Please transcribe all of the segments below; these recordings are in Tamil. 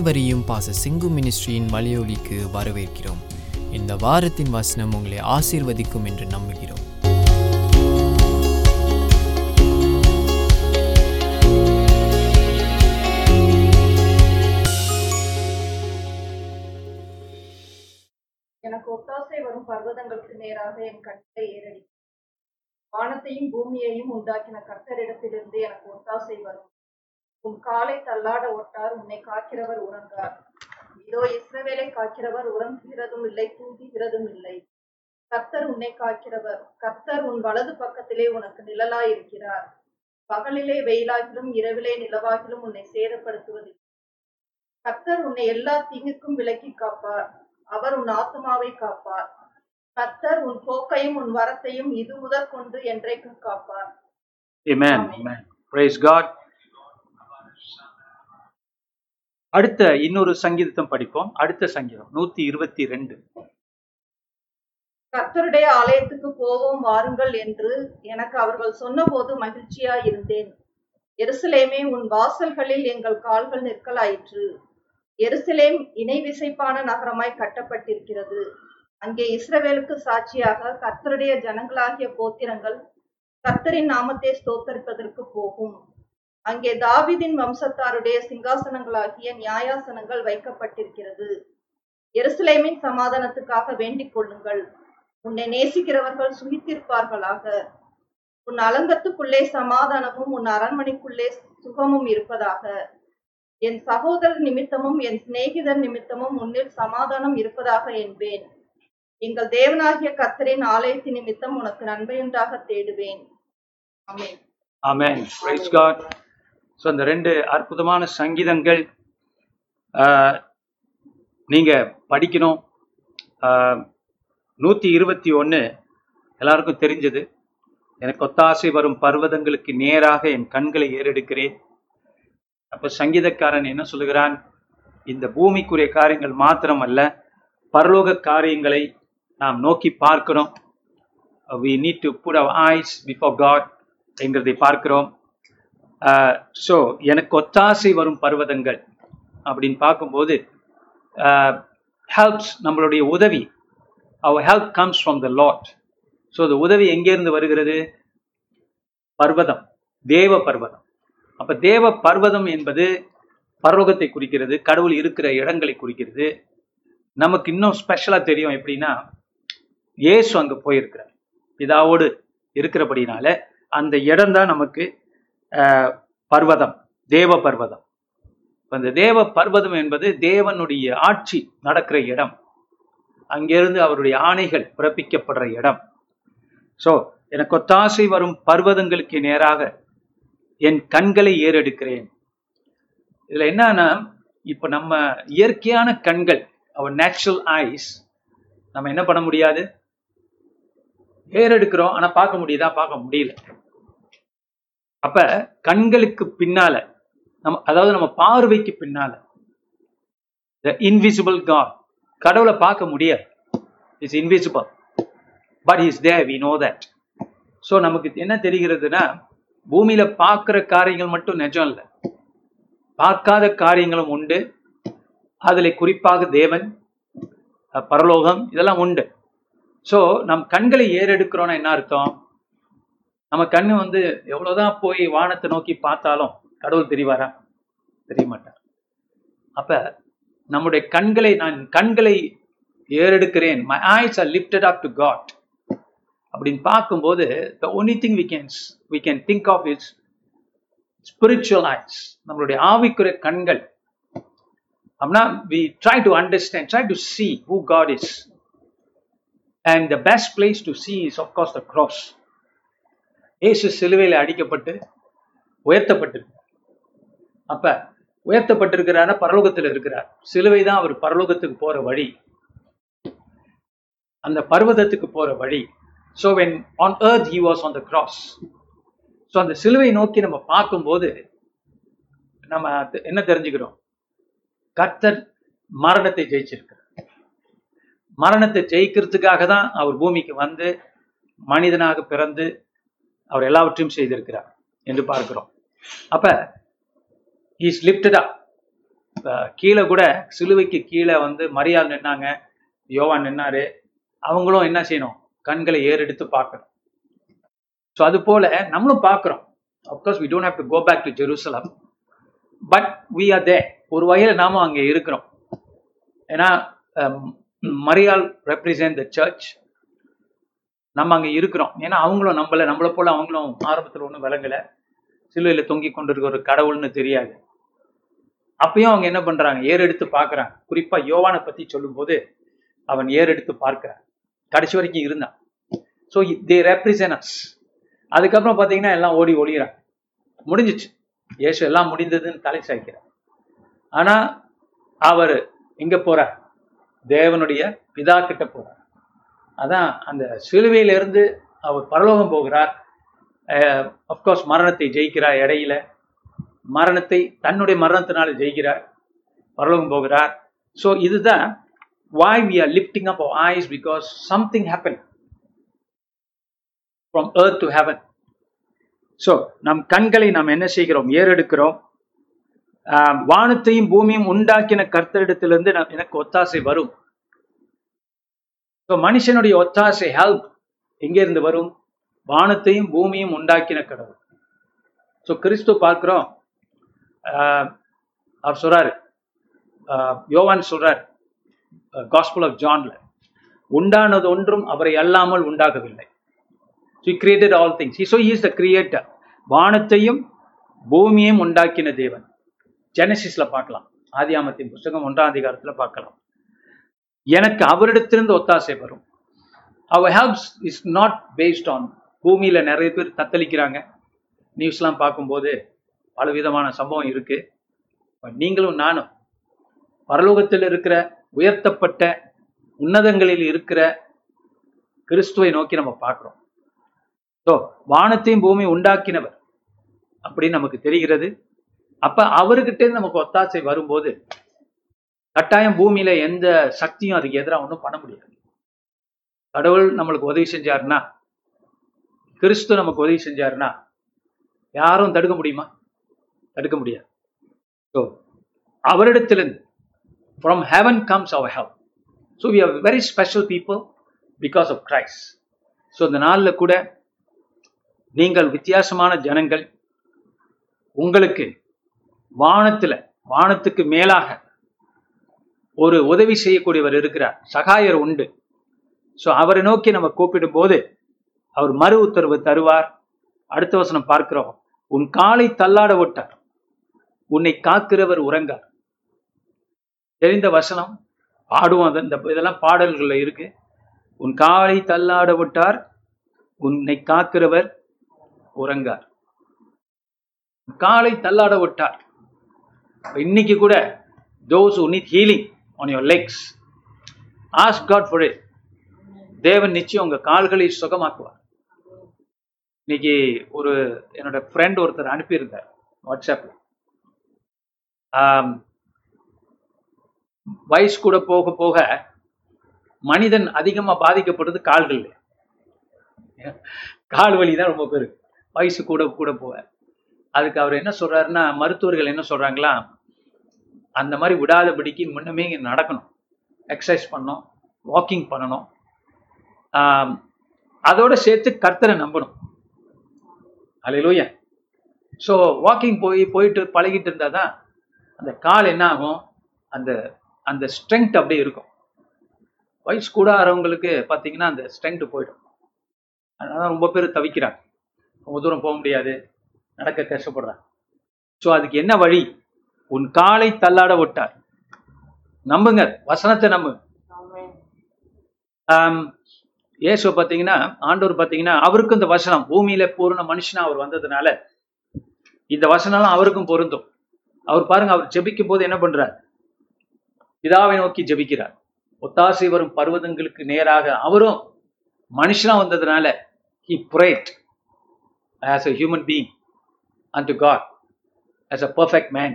அனைவரையும் பாச சிங்கு மினிஸ்ட்ரியின் மலையொலிக்கு வரவேற்கிறோம். இந்த வாரத்தின் வசனம் உங்களை ஆசீர்வதிக்கும் என்று நம்புகிறோம். எனக்கு ஒத்தாசை வரும் பர்வதங்களுக்கு நேராக என் கட்டளை ஏறடி. வானத்தையும் பூமியையும் உண்டாக்கின கர்த்தரிடத்திலிருந்து எனக்கு ஒத்தாசை வரும். உன் காலை தள்ளாட ஒட்டார், உன்னை காக்கிறவர் உறங்கார். இதோ, இஸ்ரவேலை காக்கிறவர் உறங்குகிறதும் இல்லை, தூங்குகிறதும் இல்லை. கர்த்தர் உன்னை காக்கிறவர். கர்த்தர் உன் வலது பக்கத்திலே உனக்கு நிழலாயிருக்கிறார். பகலிலே வெயிலாகிலும் இரவிலே நிலவாகிலும் உன்னை சேதப்படுத்துவதில்லை. கர்த்தர் உன்னை எல்லா தீங்குக்கும் விலக்கி காப்பார். அவர் உன் ஆத்மாவை காப்பார். கர்த்தர் உன் போக்கையும் உன் வரத்தையும் இது முதற்கொண்டு என்றைக்கும் காப்பார். ஆமென். Praise God. அடுத்த இன்னொரு சங்கீதம் படிப்போம். அடுத்த சங்கீதம் 122. கர்த்தருடைய ஆலயத்துக்கு போவோம், வாருங்கள் என்று எனக்கு அவர்கள் சொன்ன போது மகிழ்ச்சியாய் இருந்தேன். எருசலேமே, உன் வாசல்களில் எங்கள் கால்கள் நிற்கலாயிற்று. எருசலேம் இணை விசைப்பான நகரமாய் கட்டப்பட்டிருக்கிறது. அங்கே இஸ்ரவேலுக்கு சாட்சியாக கர்த்தருடைய ஜனங்களாகிய கோத்திரங்கள் கர்த்தரின் நாமத்தை ஸ்தோத்தரிப்பதற்கு போகும். அங்கே தாவீதின் வம்சத்தாருடைய சிங்காசனங்களாகிய நியாயாசனங்கள் வைக்கப்பட்டிருக்கிறது. எருசலேமின் சமாதானத்துக்காக வேண்டிக் கொள்ளுங்கள். உன்னை நேசிக்கிறவர்கள் சுகித்திருப்பார்களாக. உன் அலங்கத்துக்குள்ளே சமாதானமும் உன் அரண்மனைக்குள்ளே சுகமும் இருப்பதாக. என் சகோதரர் நிமித்தமும் என் சிநேகிதர் நிமித்தமும் உன்னில் சமாதானம் இருப்பதாக என்பேன். எங்கள் தேவனாகிய கர்த்தரின் ஆலயத்தின் நிமித்தம் உனக்கு நன்மையுண்டாக தேடுவேன். ஆமென். ஆமென். Praise God. ஸோ அந்த ரெண்டு அற்புதமான சங்கீதங்கள் நீங்கள் படிக்கணும். 121 எல்லாருக்கும் தெரிஞ்சது. எனக்கு ஒத்தாசை வரும் பர்வதங்களுக்கு நேராக என் கண்களை ஏறெடுக்கிறேன். அப்போ சங்கீதக்காரன் என்ன சொல்லுகிறான்? இந்த பூமிக்குரிய காரியங்கள் மாத்திரம் அல்ல, பரலோக காரியங்களை நாம் நோக்கி பார்க்கிறோம். We need to put our eyes before God என்கிறதை பார்க்கிறோம். ஸோ எனக்கு ஒத்தாசை வரும் பர்வதங்கள் அப்படின்னு பார்க்கும்போது ஹெல்ப்ஸ், நம்மளுடைய உதவி, அவர் help comes from the Lord. So அது உதவி எங்கேருந்து வருகிறது? பர்வதம், தேவ பர்வதம். அப்போ தேவ பர்வதம் என்பது பரலோகத்தை குறிக்கிறது, கடவுள் இருக்கிற இடங்களை குறிக்கிறது. நமக்கு இன்னும் ஸ்பெஷலாக தெரியும் எப்படின்னா, இயேசு அங்கே போயிருக்கிறார், பிதாவோடு இருக்கிறபடினால அந்த இடம்தான் நமக்கு பர்வதம், தேவ பர்வதம். அந்த தேவ பர்வதம் என்பது தேவனுடைய ஆட்சி நடக்கிற இடம், அங்கிருந்து அவருடைய ஆணைகள் பிறப்பிக்கப்படுற இடம். ஸோ எனக்கு ஒத்தாசை வரும் பர்வதங்களுக்கு நேராக என் கண்களை ஏறெடுக்கிறேன். இதில் என்னன்னா, இப்போ நம்ம இயற்கையான கண்கள், அவர் நேச்சுரல் ஐஸ், நம்ம என்ன பண்ண முடியாது, ஏறெடுக்கிறோம். ஆனால் பார்க்க முடியுதா? பார்க்க முடியல. அப்ப கண்களுக்கு பின்னால நம்ம, அதாவது நம்ம பார்வைக்கு பின்னால the invisible God, கடவுளை பார்க்க முடியாது. It's invisible but he is there, we know that. So நமக்கு என்ன தெரிகிறதுனா, பூமியில பார்க்கிற காரியங்கள் மட்டும் நிஜம் இல்லை, பார்க்காத காரியங்களும் உண்டு. அதுல குறிப்பாக தேவன், பரலோகம், இதெல்லாம் உண்டு. ஸோ நம் கண்களை ஏறெடுக்கிறோன்னா என்ன அர்த்தம்? நம்ம கண்ணு வந்து எவ்வளோதான் போய் வானத்தை நோக்கி பார்த்தாலும் கடவுள் தெரிவாரா? தெரிய மாட்டார். அப்போ நம்முடைய கண்களை, நான் கண்களை ஏறெடுக்கிறேன், my eyes are lifted up to God அப்படின்னு பார்க்கும்போது the only thing we can think of is spiritual eyes, நம்மளுடைய ஆவிக்குரிய கண்கள். அப்படின்னா we try to understand, try to see who God is. And the best place to see is of course the cross. இயேசு சிலுவையில் அடிக்கப்பட்டு உயர்த்தப்பட்டிருக்கிறார். அப்ப உயர்த்தப்பட்டிருக்கிறார், பரலோகத்தில் இருக்கிறார். சிலுவை தான் அவர் பரலோகத்துக்கு போற வழி, அந்த பர்வதத்துக்கு போற வழி. So when on earth he was on the cross. So அந்த சிலுவை நோக்கி நம்ம பார்க்கும்போது நம்ம என்ன தெரிஞ்சுக்கிறோம்? கர்த்தர் மரணத்தை ஜெயிச்சிருக்கிறார். மரணத்தை ஜெயிக்கிறதுக்காக தான் அவர் பூமிக்கு வந்து மனிதனாக பிறந்து அவர் எல்லாவற்றையும் செய்திருக்கிறார் என்று பார்க்கிறோம். அப்ப he is lifted up. கீழே கூட சிலுவைக்கு கீழே வந்து மரியாள் நின்னாங்க, யோவான் நின்னாரு, அவங்களும் என்ன செய்யணும், கண்களை ஏறெடுத்து பார்க்கணும். ஸோ அது போல நம்மளும் பார்க்குறோம். Of course we don't have to go back to Jerusalem, but we are there. ஒரு வகையில் நாமும் அங்கே இருக்கிறோம். ஏன்னா மரியாள் ரெப்ரசன்ட் த சர்ச், நம்ம அங்கே இருக்கிறோம். ஏன்னா அவங்களும் நம்மளை போல அவங்களும் ஆரம்பத்தில் ஒன்றும் விளங்கலை, சிலுவையில் தொங்கி கொண்டிருக்க ஒரு கடவுள்னு தெரியாது. அப்பயும் அவங்க என்ன பண்றாங்க, ஏறெடுத்து பார்க்குறாங்க. குறிப்பா யோவானை பத்தி சொல்லும் போது அவன் ஏறெடுத்து பார்க்கிறான், கடைசி வரைக்கும் இருந்தான். So they represent us. அதுக்கப்புறம் பார்த்தீங்கன்னா எல்லாம் ஓடி ஒளிகிறான், முடிஞ்சிச்சு, இயேசு எல்லாம் முடிந்ததுன்னு தலை சாய்க்கிறார். ஆனா அவர் எங்க போறார், தேவனுடைய பிதா கிட்ட போறார். அதான் அந்த சிலுவையிலிருந்து அவர் பரலோகம் போகிறார். அஃப்கோர்ஸ் மரணத்தை ஜெயிக்கிறார், இடையில மரணத்தை தன்னுடைய மரணத்தினால ஜெயிக்கிறார், பரலோகம் போகிறார். ஸோ இதுதான் why we are lifting up our eyes, because something happened from earth to heaven. So நம் கண்களை நாம் என்ன செய்கிறோம், ஏறெடுக்கிறோம். வானத்தையும் பூமியும் உண்டாக்கின கர்த்தரிடத்திலிருந்து எனக்கு ஒத்தாசை வரும். மனுஷனுடைய ஒத்தாசை ஹெல்ப் எங்கிருந்து வரும், வானத்தையும் பூமியும் உண்டாக்கின கடவுள். ஸோ கிறிஸ்து பார்க்கிறோம், அவர் சொல்றாரு, யோவான் சொல்றாரு காஸ்பல் ஆஃப் ஜான்ல, உண்டானது ஒன்றும் அவரை அல்லாமல் உண்டாகவில்லை. He created all things. So he is the creator. வானத்தையும் பூமியையும் உண்டாக்கின தேவன். ஜெனசிஸ்ல பார்க்கலாம், ஆதியாமத்தின் புத்தகம் 1ஆம் அதிகாரத்துல பார்க்கலாம். எனக்கு அவரிடத்திலிருந்து ஒத்தாசை வரும். Our helps is not based on, பூமியில நிறைய பேர் தத்தளிக்கிறாங்க, நியூஸ்லாம் பார்க்கும்போது பலவிதமான சம்பவம் இருக்கு. நீங்களும் நானும் பரலோகத்தில் இருக்கிற உயர்த்தப்பட்ட உன்னதங்களில் இருக்கிற கிறிஸ்துவை நோக்கி நம்ம பார்க்கிறோம். ஸோ வானத்தையும் பூமி உண்டாக்கினவர் அப்படின்னு நமக்கு தெரிகிறது. அப்ப அவர்கிட்ட நமக்கு ஒத்தாசை வரும்போது கட்டாயம் பூமியில எந்த சக்தியும் அதுக்கு எதிராக ஒன்றும் பண்ண முடியாது. கடவுள் நம்மளுக்கு உதவி செஞ்சாருன்னா, கிறிஸ்து நமக்கு உதவி செஞ்சாருன்னா யாரும் தடுக்க முடியுமா? தடுக்க முடியாது. ஸோ அவரிடத்திலிருந்து, from heaven comes our help. So we are very special people because of Christ. So இந்த நாள்ல கூட நீங்கள் வித்தியாசமான ஜனங்கள். உங்களுக்கு வானத்துக்கு மேலாக ஒரு உதவி செய்யக்கூடியவர் இருக்கிறார், சகாயர் உண்டு. ஸோ அவரை நோக்கி நம்ம கூப்பிடும் போது அவர் மறு உத்தரவு தருவார். அடுத்த வசனம் பார்க்கிறோம், உன் காலை தள்ளாட விட்டார், உன்னை காக்கிறவர் உறங்கார். தெரிந்த வசனம், பாடுவோம், இதெல்லாம் பாடல்கள்ல இருக்கு. உன் காலை தள்ளாட விட்டார், உன்னை காக்கிறவர் உறங்கார். காலை தள்ளாட விட்டார். இன்னைக்கு கூட those who need healing on your legs, ask God for it. தேவன் நிச்சயம் உங்க கால்களை சுகமாக்குவார். இன்னைக்கு ஒரு என்னோட ஃப்ரெண்ட் ஒருத்தர் அனுப்பியிருந்தார் வாட்ஸ்அப்ல. வயசு கூட போக போக மனிதன் அதிகமா பாதிக்கப்படுறது கால்கள். கால் வலி தான் ரொம்ப பேருக்கு வயசு கூட போக. அதுக்கு அவர் என்ன சொல்றாருன்னா, மருத்துவர்கள் என்ன சொல்றாங்களா, அந்த மாதிரி விடாதபடிக்கு முன்னமே நடக்கணும், எக்ஸசைஸ் பண்ணணும், வாக்கிங் பண்ணணும், அதோட சேர்த்து கர்த்தரை நம்பணும். அல்லேலூயா. ஸோ வாக்கிங் போயிட்டு பழகிட்டு இருந்தாதான் அந்த கால் என்ன ஆகும், அந்த அந்த ஸ்ட்ரென்த் அப்படியே இருக்கும். வயசு கூட ஆகிறவங்களுக்கு பார்த்தீங்கன்னா அந்த ஸ்ட்ரென்த் போயிடும். அதனால ரொம்ப பேர் தவிக்கிறாங்க, ரொம்ப தூரம் போக முடியாது, நடக்க கஷ்டப்படுறாங்க. ஸோ அதுக்கு என்ன வழி, உன் காலை தள்ளாட விட்டார். நம்புங்க, வசனத்தை நம்புங்க. இயேசு பார்த்தீங்கன்னா, ஆண்டவர் பார்த்தீங்கன்னா, அவருக்கும் இந்த வசனம், பூமியில பூர்ண மனுஷனா அவர் வந்ததுனால இந்த வசனம்லாம் அவருக்கும் பொருந்தும். அவர் பாருங்க, அவர் ஜெபிக்கும் போது என்ன பண்றார், பிதாவை நோக்கி ஜெபிக்கிறார். ஒத்தாசை வரும் பர்வதங்களுக்கு நேராக அவரும் மனுஷனா வந்ததுனால he prayed as a human being unto God, as a perfect man.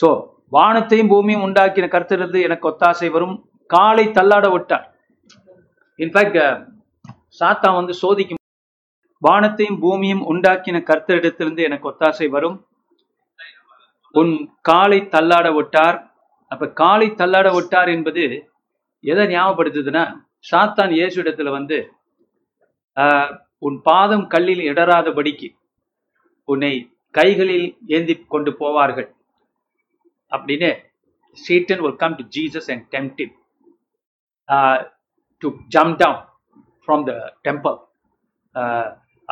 So வானத்தையும் பூமியும் உண்டாக்கின கர்த்தரிடத்திலிருந்து எனக்கு ஒத்தாசை வரும், காலை தள்ளாட விட்டார். இன்ஃபேக்ட் சாத்தான் வந்து சோதிக்கும், வானத்தையும் பூமியும் உண்டாக்கின கர்த்தரிடத்திலிருந்து எனக்கு ஒத்தாசை வரும், உன் காலை தள்ளாட விட்டார். அப்ப காலை தள்ளாட விட்டார் என்பது எதை ஞாபகப்படுத்துதுன்னா, சாத்தான் இயேசு இடத்துல வந்து உன் பாதம் கல்லில் இடராதபடிக்கு உன்னை கைகளில் ஏந்தி கொண்டு போவார்கள் அப்படின்னு Satan will come to Jesus and tempt him to jump down from the temple.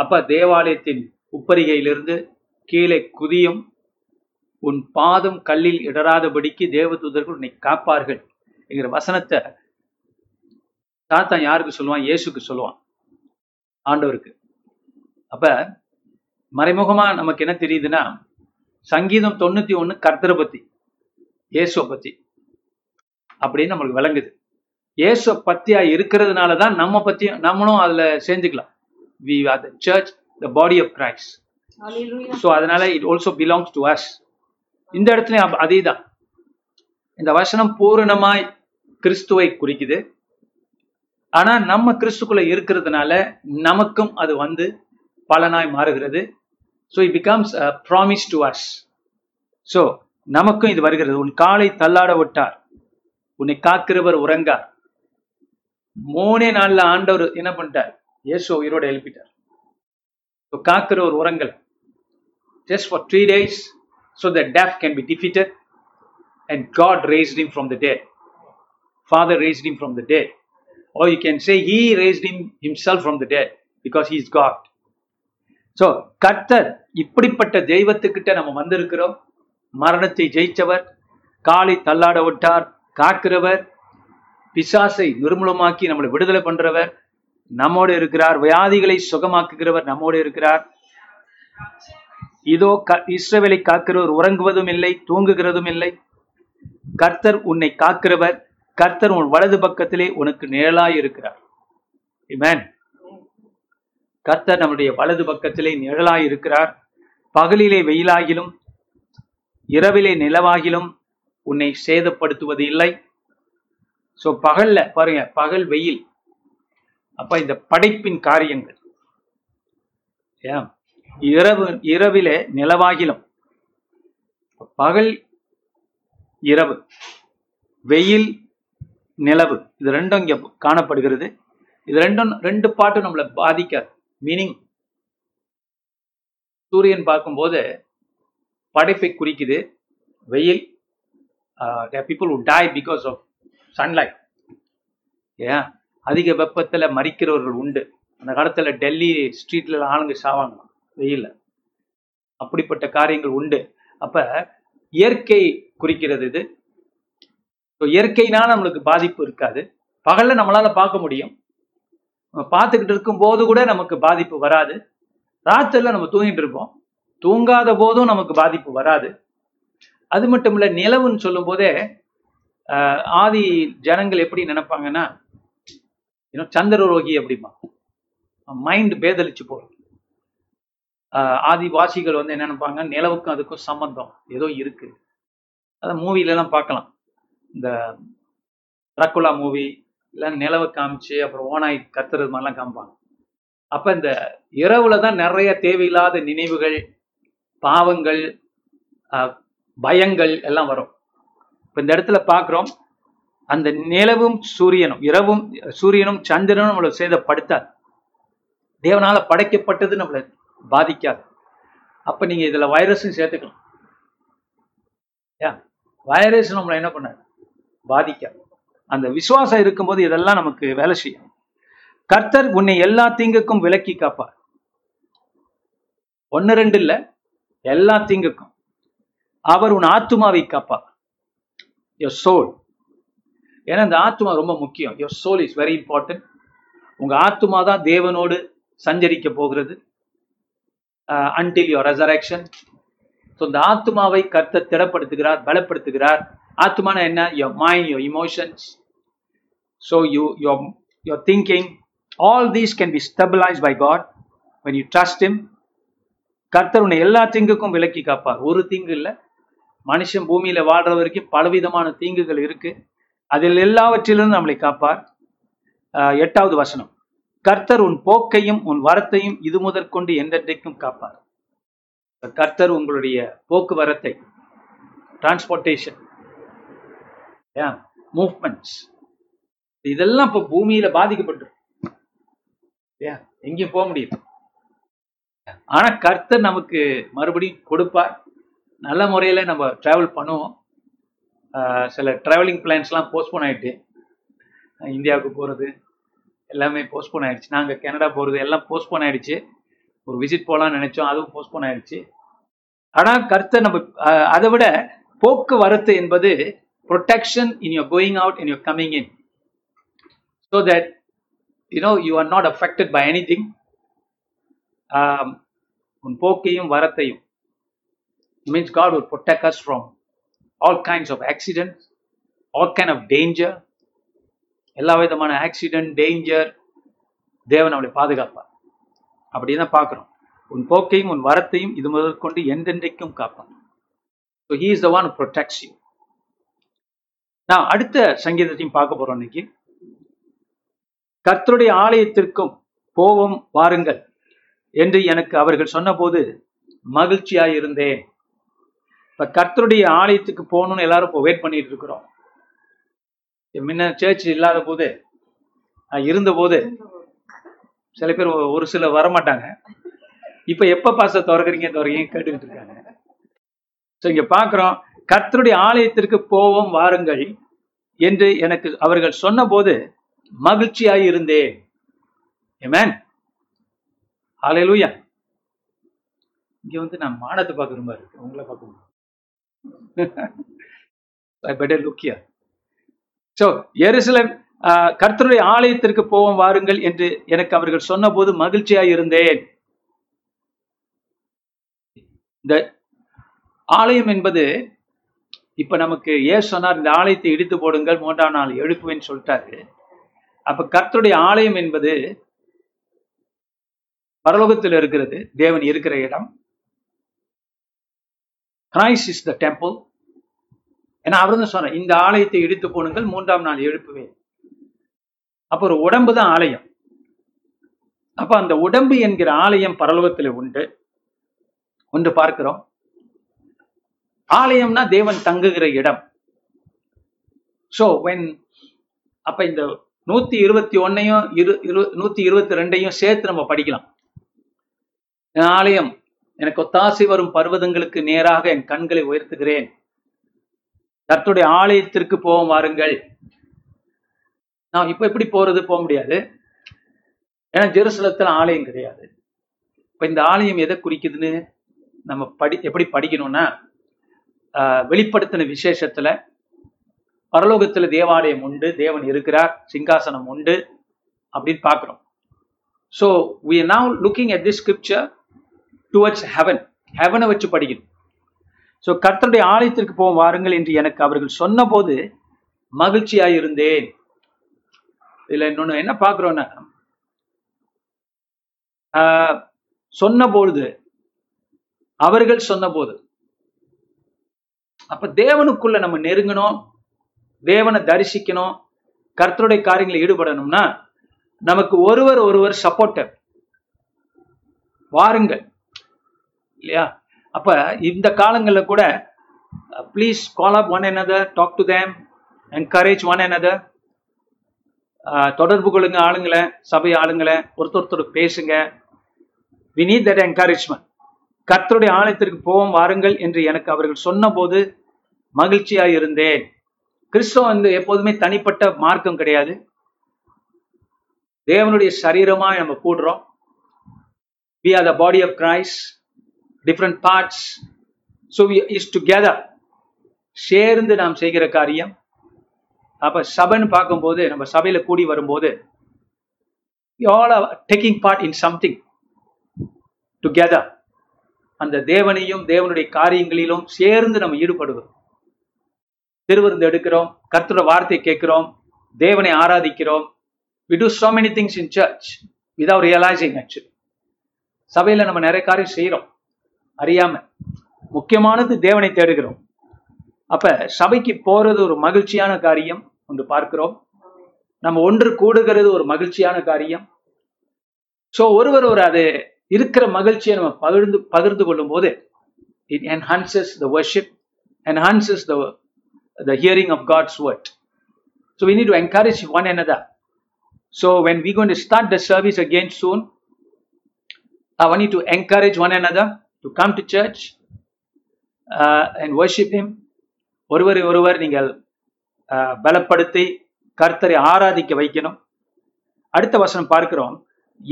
அப்ப தேவாலயத்தின் உப்பரிகையிலிருந்து கீழே குதியும், உன் பாதம் கல்லில் இடராதபடிக்கு தேவதூதர்கள் உன்னை காப்பார்கள் என்கிற வசனத்தை சாத்தான் யாருக்கு சொல்லுவான்? இயேசுக்கு சொல்லுவான், ஆண்டவருக்கு. அப்ப மறைமுகமா நமக்கு என்ன தெரியுதுன்னா, சங்கீதம் 91 கர்த்தரை பத்தி, இயேசுவை பத்தி அப்படின்னு நம்மளுக்கு விளங்குது. இயேசுவை பத்தியா இருக்கிறதுனாலதான் நம்ம பத்தியும் நம்மளும் அதுல சேர்ந்துக்கலாம். We are the church, the body of Christ. So அதனால it also belongs to us. இந்த இடத்துல அதே தான், இந்த வசனம் பூரணமாய் கிறிஸ்துவை குறிக்குது. ஆனா நம்ம கிறிஸ்துக்குள்ள இருக்கிறதுனால நமக்கும் அது வந்து பலனாய் மாறுகிறது. So it becomes a promise to us. So நமக்கும் இது வருகிறது. உன் காலை தள்ளாட விட்டார், உன்னை காக்கிறவர் உறங்கார். 3 நாள்ல ஆண்டவர் என்ன பண்ணிட்டார்? இயேசு உயிரோட எழுப்பிட்டார். காக்கிறவர் உறங்கல். Just for 3 days, so that death can be defeated, and God raised him from the dead. Father raised him from the dead. Or you can say he raised him himself from the dead, because he is God. So கர்த்தர், இப்படிப்பட்ட தெய்வத்துக்கிட்ட நம்ம வந்திருக்கிறோம். மரணத்தை ஜெயிச்சவர், காலை தள்ளாட விட்டார், காக்கிறவர், பிசாசை நிர்மூலமாக்கி நம்மளை விடுதலை பண்றவர் நம்மோடு இருக்கிறார், வியாதிகளை சுகமாக்குகிறவர் நம்மோடு இருக்கிறார். இதோ இஸ்ரவேலை காக்கிறவர் உறங்குவதும் இல்லை, தூங்குகிறதும் இல்லை. கர்த்தர் உன்னை காக்கிறவர், கர்த்தர் உன் வலது பக்கத்திலே உனக்கு நிழலாய் இருக்கிறார். ஆமென். கர்த்தர் நம்முடைய வலது பக்கத்திலே நிழலாய் இருக்கிறார். பகலிலே வெயிலாகிலும் இரவிலே நிலவாகிலும் உன்னை சேதப்படுத்துவது இல்லை. ஸோ பகல்ல பாருங்க, பகல் வெயில். அப்ப இந்த படைப்பின் காரியங்கள், இரவிலே நிலவாகிலும், பகல் இரவு, வெயில் நிலவு, இது ரெண்டும் இங்க காணப்படுகிறது. இது ரெண்டு பாட்டும் நம்மளை பாதிக்காது. மீனிங், சூரியன் பார்க்கும்போது படைப்பை குறிக்குது, வெயில். There are people who die because of sunlight. அதிக வெப்பத்துல மறிக்கிறவர்கள் உண்டு. அந்த காலத்துல டெல்லி ஸ்ட்ரீட்ல ஆளுங்க சாவாங்க வெயில. அப்படிப்பட்ட காரியங்கள் உண்டு. அப்ப இயற்கை குறிக்கிறது இது. இயற்கைனால நம்மளுக்கு பாதிப்பு இருக்காது. பகல்ல நம்மளால பார்க்க முடியும். நம்ம பார்த்துக்கிட்டு இருக்கும் போது கூட நமக்கு பாதிப்பு வராது. ராத்திரில நம்ம தூங்கிட்டு இருப்போம், தூங்காத போதும் நமக்கு பாதிப்பு வராது. அது மட்டும் இல்ல, நிலவுன்னு சொல்லும் போதே ஆதி ஜனங்கள் எப்படி நினைப்பாங்கன்னா, இன்னும் சந்திரரோகி அப்படிமா, மைண்ட் பேதளிச்சு போகும். ஆதிவாசிகள் வந்து என்ன நினைப்பாங்க, நிலவுக்கும் அதுக்கும் சம்பந்தம் ஏதோ இருக்கு. அதை மூவிலெல்லாம் பார்க்கலாம். இந்த ட்ராக்குலா மூவி இல்லை, நிலவை காமிச்சு அப்புறம் ஓனாய் கத்துறது மாதிரிலாம் காமிப்பாங்க. அப்ப இந்த இரவுல தான் நிறைய தேவையில்லாத நினைவுகள், பாவங்கள், பயங்கள் எல்லாம் வரும். இப்போ இந்த இடத்துல பார்க்குறோம், அந்த நிலவும் சூரியனும், இரவும் சூரியனும் சந்திரனும் நம்மளை சேதப்படுத்தாது. தேவனால படைக்கப்பட்டது நம்மளை பாதிக்காது. அப்போ நீங்கள் இதில் வைரஸும் சேர்த்துக்கலாம். வைரஸ் நம்மளை என்ன பண்ணாது? பாதிக்காது. அந்த விசுவாசம் இருக்கும்போது இதெல்லாம் நமக்கு வேலை செய்யும். கர்த்தர் உன்னை எல்லா தீங்குக்கும் விலக்கி காப்பார். 1-2 இல்லை, எல்லா தீங்குக்கும். அவர் உன் ஆத்துமாவை காப்பார், your soul. ஏன்னா இந்த ஆத்மா ரொம்ப முக்கியம். your soul is very important. உங்க ஆத்மா தான் தேவனோடு சஞ்சரிக்க போகிறது until your resurrection. ஸோ இந்த ஆத்மாவை கர்த்தர் திடப்படுத்துகிறார், பலப்படுத்துகிறார். ஆத்மான என்ன? your mind, your emotions. So your thinking, all these can be stabilized by God when you trust him. கர்த்தர் உன்னை எல்லா தீங்குக்கும் விலக்கி காப்பார். ஒரு தீங்கு இல்லை. மனுஷன் பூமியில வாழ்ற வரைக்கும் பலவிதமான தீங்குகள் இருக்கு. அதில் எல்லாவற்றிலிருந்து நம்மளை காப்பார். 8வது வசனம், கர்த்தர் உன் போக்கையும் உன் வரத்தையும் இது முதற்கொண்டு என்றென்றைக்கும் காப்பார். கர்த்தர் உங்களுடைய போக்குவரத்தை, டிரான்ஸ்போர்ட்டேஷன், மூவ்மெண்ட்ஸ், இதெல்லாம் இப்போ பூமியில பாதிக்கப்பட்டிருக்கு. எங்கேயும் போக முடியும். ஆனா கர்த்தர் நமக்கு மறுபடியும் கொடுப்பார். நல்ல முறையில நம்ம டிராவல் பண்ணுவோம். சில டிராவலிங் பிளான்ஸ்லாம் போஸ்ட்போன் ஆயிட்டு, இந்தியாவுக்கு போறது எல்லாமே போஸ்ட்போன் ஆயிடுச்சு. நாங்க கனடா போறது எல்லாம் போஸ்ட்போன் ஆயிடுச்சு. ஒரு விசிட் போகலான்னு நினைச்சோம், அதுவும் போஸ்ட்போன் ஆயிடுச்சு. ஆனா கர்த்தர் நம்ம அதை விட போக்குவரத்து என்பது protection in your going out and your coming in, so that you are not affected by anything. Un pokkiyum varathayum means God will protect us from all kinds of accidents, all kind of danger. Ella vidhamana accident, danger, devan avale paadugappa. Appadina paakrom. Un pokkiyum un varathayum idu mudal kondu endendrikkum kaappan. So he is the one who protects you. நான் அடுத்த சங்கீதத்தையும் பார்க்க போறோம். இன்னைக்கு கர்த்தருடைய ஆலயத்திற்கும் போவோம் வாருங்கள் என்று எனக்கு அவர்கள் சொன்ன போது மகிழ்ச்சியாய் இருந்தேன். இப்ப கர்த்தருடைய ஆலயத்துக்கு போகணும்னு எல்லாரும் இப்போ வெயிட் பண்ணிட்டு இருக்கிறோம். முன்ன சேர்ச் இல்லாத போது இருந்தபோது சில பேர் ஒரு சில வரமாட்டாங்க. இப்ப எப்ப பாச திறக்கிறீங்க கேட்டுக்கிட்டு இருக்காங்க. ஸோ இங்க பாக்குறோம், கர்த்தருடைய ஆலயத்திற்கு போவோம் வாருங்கள் என்று எனக்கு அவர்கள் சொன்ன போது மகிழ்ச்சியாய் இருந்தேன். ஆமென், ஹல்லேலூயா. இங்க வந்து நான் மானத்தை பார்க்குற மாதிரி இருக்கு, உங்களை பார்க்க முடியும். I better look here. So எருசலேம் கர்த்தருடைய ஆலயத்திற்கு போவோம் வாருங்கள் என்று எனக்கு அவர்கள் சொன்ன போது மகிழ்ச்சியாய் இருந்தேன். இந்த ஆலயம் என்பது இப்ப நமக்கு சொன்னார், இந்த ஆலயத்தை இடித்து போடுங்கள், மூன்றாம் நாள் எழுப்புவேன்னு சொல்லிட்டாரு. அப்ப கர்த்தருடைய ஆலயம் என்பது பரலோகத்தில் இருக்கிறது, தேவன் இருக்கிற இடம். Christ is the temple. ஏன்னா அவர் தான் சொன்னார், இந்த ஆலயத்தை இடித்து போடுங்கள், மூன்றாம் நாள் எழுப்புவேன். அப்ப ஒரு உடம்பு தான் ஆலயம். அப்ப அந்த உடம்பு என்கிற ஆலயம் பரலோகத்தில் உண்டு ஒன்று பார்க்கிறோம். ஆலயம்னா தேவன் தங்குகிற இடம். சோ வென் அப்ப இந்த 121 122 சேர்த்து நம்ம படிக்கலாம். ஆலயம், எனக்கு ஒத்தாசை வரும் பர்வதங்களுக்கு நேராக என் கண்களை உயர்த்துகிறேன். கர்த்தருடைய ஆலயத்திற்கு போவோம் வாருங்கள். நான் இப்ப எப்படி போறது? போக முடியாது, ஏன்னா ஜெருசலத்துல ஆலயம் கிடையாது. இப்ப இந்த ஆலயம் எதை குறிக்குதுன்னு நம்ம எப்படி படிக்கணும்னா, வெளிப்படுத்தின விசேஷத்துல பரலோகத்துல தேவாலயம் உண்டு, தேவன் இருக்கிறார், சிங்காசனம் உண்டு அப்படின்னு பார்க்கிறோம். So we are now looking at this scripture towards heaven. ஹெவனை வச்சு படிக்கணும். ஸோ கர்த்தருடைய ஆலயத்திற்கு போவோம் வாருங்கள் என்று எனக்கு அவர்கள் சொன்ன போது மகிழ்ச்சியாய் இருந்தேன். இதுல இன்னொன்னு என்ன பார்க்கிறோம்னா, சொன்னபொழுது, அவர்கள் சொன்னபோது, அப்ப தேவனுக்குள்ள நம்ம நெருங்கணும், தேவனை தரிசிக்கணும், கர்த்தருடைய காரியங்களை ஈடுபடணும்னா நமக்கு ஒருவர் சப்போர்ட்டர். வாருங்கள் இல்லையா? அப்ப இந்த காலங்களில் கூட please call up one another, talk to them, encourage one another. தொடர்பு கொள்ளுங்க ஆளுங்களை, சபை ஆளுங்களை, ஒருத்தர் பேசுங்க. we need that encouragement. கர்த்தருடைய ஆலயத்திற்கு போவோம் வாருங்கள் என்று எனக்கு அவர்கள் சொன்ன போது மகிழ்ச்சியாய் இருந்தேன். கிறிஸ்துவ வந்து எப்போதுமே தனிப்பட்ட மார்க்கம் கிடையாது. தேவனுடைய சரீரமா நம்ம கூடுறோம். we are the body of Christ, different parts, so we is together. சேர்ந்து நாம் செய்கிற காரியம். அப்ப சபைன்னு பார்க்கும்போது, நம்ம சபையில கூடி வரும்போது we all are taking part in something together. அந்த தேவனையும் தேவனுடைய காரியங்களிலும் சேர்ந்து நம்ம ஈடுபடுகிறோம். திருவிருந்து எடுக்கிறோம், கர்த்தரோட வார்த்தை கேட்கிறோம், தேவனை ஆராதிக்கிறோம். we do so many things in church without realizing actually. சபையில நம்ம நிறைய காரியம் செய்யறோம் அறியாம. முக்கியமானது தேவனை தேடுகிறோம். அப்ப சபைக்கு போறது ஒரு மகிழ்ச்சியான காரியம் ஒன்று பார்க்கிறோம். நம்ம ஒன்று கூடுகிறது ஒரு மகிழ்ச்சியான காரியம். ஸோ ஒருவர் அது இருக்கிற மகிழ்ச்சியை நம்ம பகிர்ந்து கொள்ளும் போது it enhances the worship enhances the hearing of God's word. So we need to encourage one another. So when we're going to start the service again soon, I want you to encourage one another to come to church and worship Him. ஒருவர் நீங்கள் பலப்படுத்தி கர்த்தரை ஆராதிக்க வைக்கணும். அடுத்த வசனம் பார்க்கிறோம்,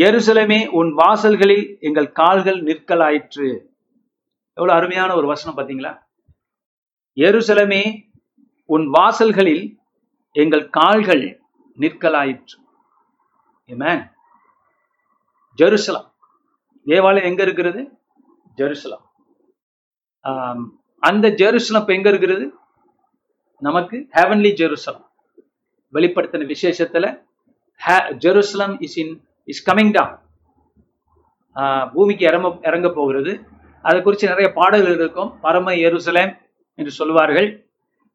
எருசலேமே உன் வாசல்களில் எங்கள் கால்கள் நிற்கலாயிற்று. எவ்வளவு அருமையான ஒரு வசனம் பார்த்தீங்களா? எருசலேமே உன் வாசல்களில் எங்கள் கால்கள் நிற்கலாயிற்று. ஆமென். ஜெருசலம் தேவாலயம் எங்க இருக்கிறது? ஜெருசலம். அந்த ஜெருசலம் இப்ப எங்க இருக்கிறது? நமக்கு ஹெவன்லி ஜெருசலம் வெளிப்படுத்தின விசேஷத்துல ஜெருசலம் இஸ் கமிங் டவுன், பூமிக்கு இறங்க போகிறது. அதை குறித்து நிறைய பாடல்கள் இருக்கும். பரம எருசலேம் என்று சொல்வார்கள்.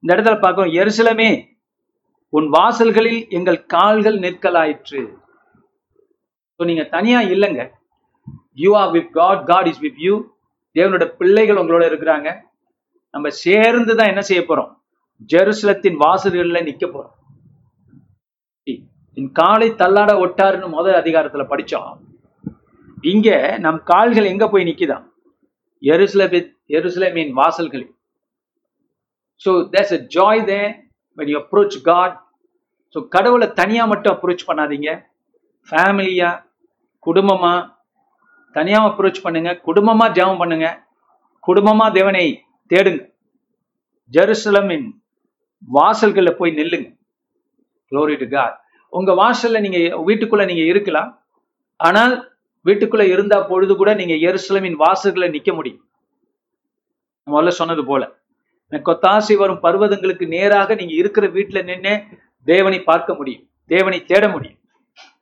இந்த இடத்துல பார்க்கிறோம், எருசலேமே உன் வாசல்களில் எங்கள் கால்கள் நிற்கலாயிற்று. நீங்க தனியா இல்லைங்க. You are with God, God is with you. தேவனோட பிள்ளைகள் உங்களோட இருக்கிறாங்க. நம்ம சேர்ந்து தான் என்ன செய்ய போறோம்? ஜெருசலத்தின் வாசல்களில் நிற்க போறோம். என் காலை தள்ளாட ஒட்டாருன்னு முதல் அதிகாரத்துல படிச்சோம். இங்க நம் கால்கள் எங்க போய் நிற்கிதான்? எருசலேமின் வாசல்களில். So there's a joy there when you approach God. So கடவுளை தனியா மட்டும் அப்ரோச் பண்ணாதீங்க. ஃபேமிலியா, குடும்பமா தனியா அப்ரோச் பண்ணுங்க. குடும்பமா ஜெபம் பண்ணுங்க. குடும்பமா தேவனை தேடுங்க. ஜெருசலமின் வாசல்களில் போய் நில்லுங்க. Glory to God. உங்க வாசல்ல நீங்க வீட்டுக்குள்ள நீங்க இருக்கலாம். ஆனால் வீட்டுக்குள்ள இருந்தா பொழுது கூட நீங்க எருசலமின் வாசல்களை நிக்க முடியும். முதல்ல சொன்னது போல கொத்தாசி வரும் பர்வதங்களுக்கு நேராக நீங்க இருக்கிற வீட்டுல நின்று தேவனை பார்க்க முடியும், தேவனை தேட முடியும்,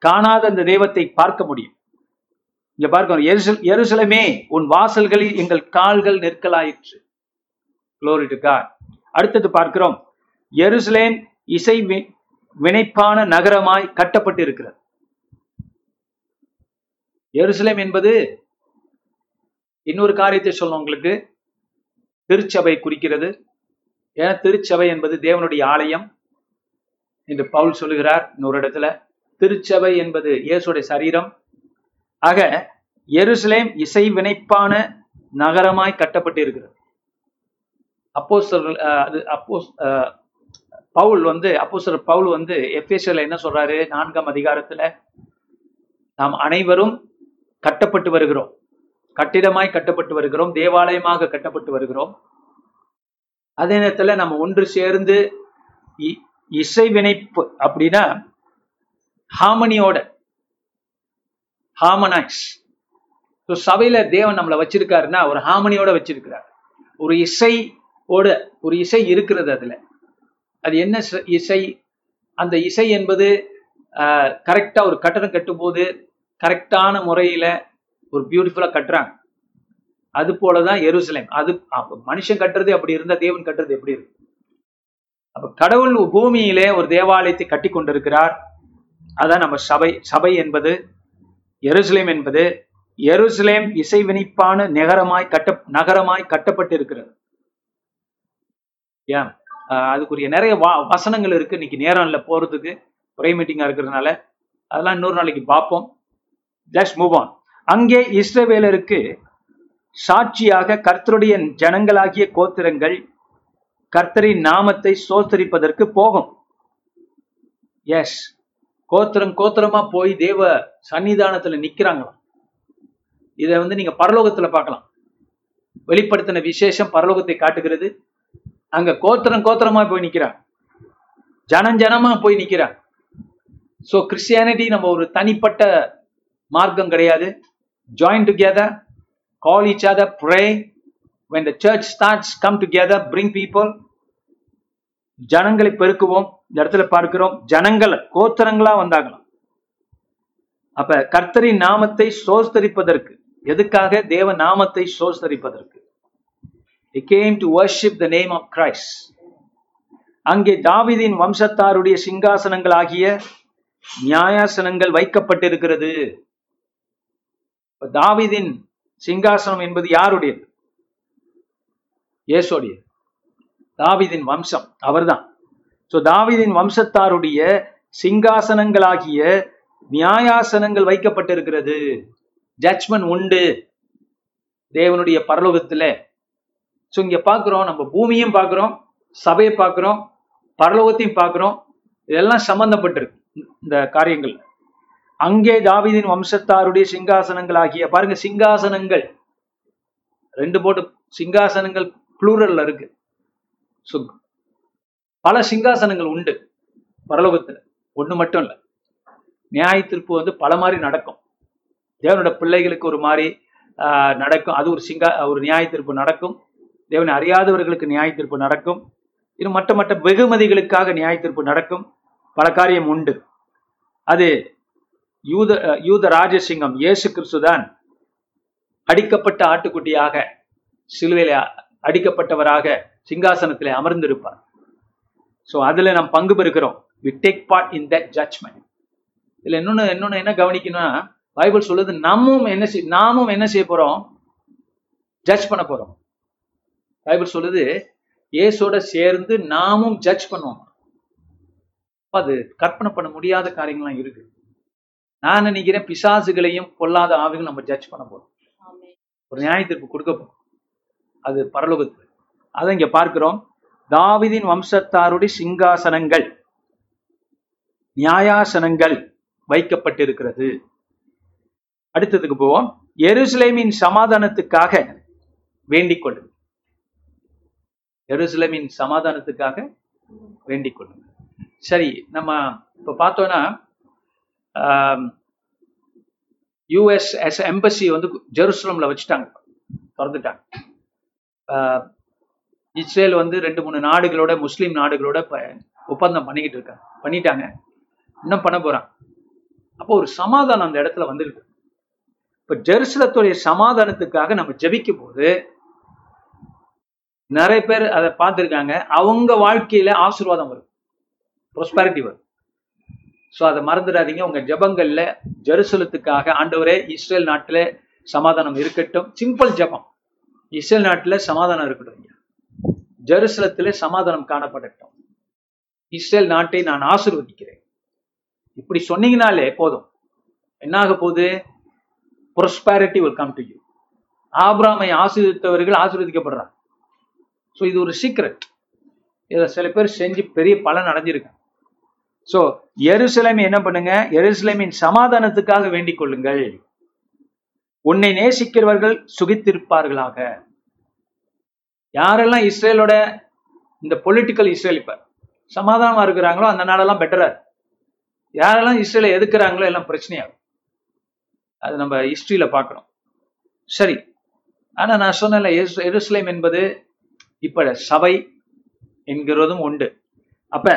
காணாத அந்த தெய்வத்தை பார்க்க முடியும். இங்க பார்க்கிறோம், எருசலேமே உன் வாசல்களில் எங்கள் கால்கள் நிற்கலாயிற்று. Glory to God. அடுத்தது பார்க்கிறோம், எருசலேம் இசை வினைப்பான நகரமாய் கட்டப்பட்டு இருக்கிறது. எருசலேம் என்பது இன்னொரு காரியத்தை சொல்லணும் உங்களுக்கு, திருச்சபை குறிக்கிறது. ஏன்னா திருச்சபை என்பது தேவனுடைய ஆலயம் என்று பவுல் சொல்லுகிறார் இன்னொரு இடத்துல. திருச்சபை என்பது இயேசுடைய சரீரம். ஆக எருசலேம் இசை வினைப்பான நகரமாய் கட்டப்பட்டு இருக்கிறது. அப்போஸ்தலர் பவுல் எபேசியர்ல என்ன சொல்றாரு? 4ஆம் அதிகாரத்துல நாம் அனைவரும் கட்டப்பட்டு வருகிறோம், கட்டிடமாய் கட்டப்பட்டு வருகிறோம், தேவாலயமாக கட்டப்பட்டு வருகிறோம். அதே நேரத்துல நம்ம ஒன்று சேர்ந்து இசைவினைப்பு அப்படின்னா ஹார்மனியோட, ஹார்மனைஸ். சபையில தேவன் நம்மளை வச்சிருக்காருன்னா ஒரு ஹார்மனியோட வச்சிருக்கிறார், ஒரு இசையோட, ஒரு இசை இருக்கிறது. அதுல அது என்ன இசை? அந்த இசை என்பது கரெக்டா ஒரு கட்டணம் கட்டும்போது கரெக்டான முறையில ஒரு பியூட்டிஃபுல்லா கட்டுறாங்க. அது போலதான் எருசலேம். அது மனுஷன் கட்டுறது அப்படி இருந்தா தேவன் கட்டுறது எப்படி இருக்கு? அப்ப கடவுள் பூமியிலே ஒரு தேவாலயத்தை கட்டி கொண்டிருக்கிறார். அதான் நம்ம சபை. சபை என்பது எருசலேம் என்பது. எருசலேம் இசைவினைப்பான நகரமாய் கட்டப்பட்டு இருக்கிறது. ஏன் அதுக்குரிய நிறைய வசனங்கள் இருக்கு. இன்னைக்கு நேரம் இல்லை போறதுக்கு, ஒரே மீட்டிங்கா இருக்கிறதுனால அதெல்லாம் இன்னொரு நாளைக்கு பார்ப்போம். Let's move on. அங்கே இஸ்ரவேலருக்கு சாட்சியாக கர்த்தருடைய ஜனங்களாகிய கோத்திரங்கள் கர்த்தரின் நாமத்தை ஸ்தோத்திரிப்பதற்கு போகும். எஸ், கோத்திரம் கோத்திரமா போய் தேவ சன்னிதானத்துல நிக்கிறாங்களாம். இதை நீங்க பரலோகத்துல பார்க்கலாம். வெளிப்படுத்தின விசேஷம் பரலோகத்தை காட்டுகிறது. அங்க கோத்திரம் கோத்திரமா போய் நிக்கிறாங்க, ஜனமா போய் நிக்கிறாங்க. சோ கிறிஸ்டியானிட்டி நம்ம ஒரு தனிப்பட்ட மார்க்கம் கிடையாது. Join together, call each other, pray. When the church starts, come together, bring people. ஜனங்களை பெருக்குவோம். இந்த இடத்துல பார்க்கிறோம், ஜனங்கள் கோத்திரங்களா வந்தாங்களாம். அப்ப கர்த்தரின் நாமத்தை ஸ்தோத்திரிப்பதற்கு. எதுக்காக? தேவ நாமத்தை ஸ்தோத்திரிப்பதற்கு. They came to worship the name of Christ. அங்கே தாவீதின் வம்சத்தாருடைய சிங்காசனங்கள் ஆகிய நியாயாசனங்கள் வைக்கப்பட்டிருக்கிறது. தாவீதின் சிங்காசனம் என்பது யாருடையது? இயேசுடையது. தாவீதின் வம்சம் அவர்தான். ஸோ தாவீதின் வம்சத்தாருடைய சிங்காசனங்களாகிய நியாயாசனங்கள் வைக்கப்பட்டிருக்கிறது, ஜட்ஜ்மெண்ட் உண்டு தேவனுடைய பரலோகத்துல. ஸோ இங்க பார்க்கிறோம், நம்ம பூமியும் பார்க்கிறோம், சபையை பார்க்கிறோம், பரலோகத்தையும் பார்க்கிறோம். இதெல்லாம் சம்பந்தப்பட்டிருக்கு இந்த காரியங்கள். அங்கே தாவீதின் வம்சத்தாருடைய சிங்காசனங்கள் ஆகிய, பாருங்க சிங்காசனங்கள் ரெண்டு போட்டு, சிங்காசனங்கள் ப்ளூரல்ல இருக்கு. ஸோ பல சிங்காசனங்கள் உண்டு பரலோகத்துல, ஒண்ணு மட்டும் இல்லை. நியாய தீர்ப்பு வந்து பல மாதிரி நடக்கும், தேவனோட பிள்ளைகளுக்கு ஒரு மாதிரி நடக்கும், அது ஒரு ஒரு நியாய தீர்ப்பு நடக்கும், தேவனை அறியாதவர்களுக்கு நியாய தீர்ப்பு நடக்கும், இது மற்ற மற்ற வெகுமதிகளுக்காக நியாய தீர்ப்பு நடக்கும், பல காரியம் உண்டு. அது யூத ராஜசிங்கம் இயேசு கிறிஸ்துதான் அடிக்கப்பட்ட ஆட்டுக்குட்டியாக சிலுவையில அடிக்கப்பட்டவராக சிங்காசனத்திலே அமர்ந்திருப்பார். ஸோ அதுல நாம் பங்கு பெறுகிறோம். We take part in that judgement. இதுல இன்னொன்னு என்ன கவனிக்கணும்னா, பைபிள் சொல்லுது நாமும் என்ன செய்ய போறோம், ஜட்ஜ் பண்ண போறோம். பைபிள் சொல்லுது இயேசோட சேர்ந்து நாமும் ஜட்ஜ் பண்ணுவோம். அது கற்பனை பண்ண முடியாத காரியங்கள்லாம் இருக்கு. நான் நினைக்கிறேன் பிசாசுகளையும் கொல்லாத ஆவிகளும் நம்ம ஜட்ஜ் பண்ண போறோம், ஒரு நியாய தீர்ப்பு கொடுக்க போறோம், அது பரலோகத்துல. அதை இங்க பார்க்கிறோம், தாவீதின் வம்சத்தாருடைய சிங்காசனங்கள் நியாயாசனங்கள் வைக்கப்பட்டிருக்கிறது. அடுத்ததுக்கு போவோம். எருசலேமின் சமாதானத்துக்காக வேண்டிக் கொள்ளுங்கள், எருசலேமின் சமாதானத்துக்காக வேண்டிக் கொள்ளுங்கள். சரி, நம்ம இப்ப பார்த்தோம்னா யுஎஸ் எம்பசி வந்து ஜெருசலம்ல வச்சுட்டாங்க, திறந்துட்டாங்க. இஸ்ரேல் வந்து 2-3 நாடுகளோட, முஸ்லீம் நாடுகளோட ஒப்பந்தம் பண்ணிட்டாங்க. என்ன பண்ண போறாங்க? அப்போ ஒரு சமாதானம் அந்த இடத்துல வந்துருக்கு. இப்ப ஜெருசலத்துடைய சமாதானத்துக்காக நம்ம ஜெபிக்கும் போது நிறைய பேர் அதை பார்த்துருக்காங்க, அவங்க வாழ்க்கையில ஆசீர்வாதம் வரும், ப்ராஸ்பரிட்டி வரும். ஸோ அதை மறந்துடாதீங்க உங்க ஜபங்கள்ல. ஜெருசலத்துக்காக ஆண்டவரே இஸ்ரேல் நாட்டில் சமாதானம் இருக்கட்டும், சிம்பிள் ஜபம். இஸ்ரேல் நாட்டில் சமாதானம் இருக்கட்டும், ஜெருசலத்திலே சமாதானம் காணப்படட்டும், இஸ்ரேல் நாட்டை நான் ஆசீர்வதிக்கிறேன், இப்படி சொன்னீங்கனாலே போதும். என்னாக போகுது? Prosperity will come to you. ஆபிரகாமை ஆசீர்வதித்தவர்கள் ஆசீர்வதிக்கப்படுறாங்க. ஸோ இது ஒரு சீக்ரெட், இதை சில பேர் செஞ்சு பெரிய பலன் அடைஞ்சிருக்காங்க. ஸோ எருசலேம் என்ன பண்ணுங்க, எருசலேமின் சமாதானத்துக்காக வேண்டிக் கொள்ளுங்கள், உன்னை நேசிக்கிறவர்கள் சுகித்திருப்பார்களாக. யாரெல்லாம் இஸ்ரேலோட இந்த பொலிட்டிக்கல் இஸ்ரேல் இப்ப சமாதானமா இருக்கிறாங்களோ அந்த நாடெல்லாம் பெட்டரா. யாரெல்லாம் இஸ்ரேலை எதிர்க்கிறாங்களோ எல்லாம் பிரச்சனையாகும், அது நம்ம ஹிஸ்டரியில பார்க்கணும். சரி, ஆனா நான் சொன்னேன்ல, எருசலேம் என்பது இப்ப சபை என்கிறதும் உண்டு. அப்ப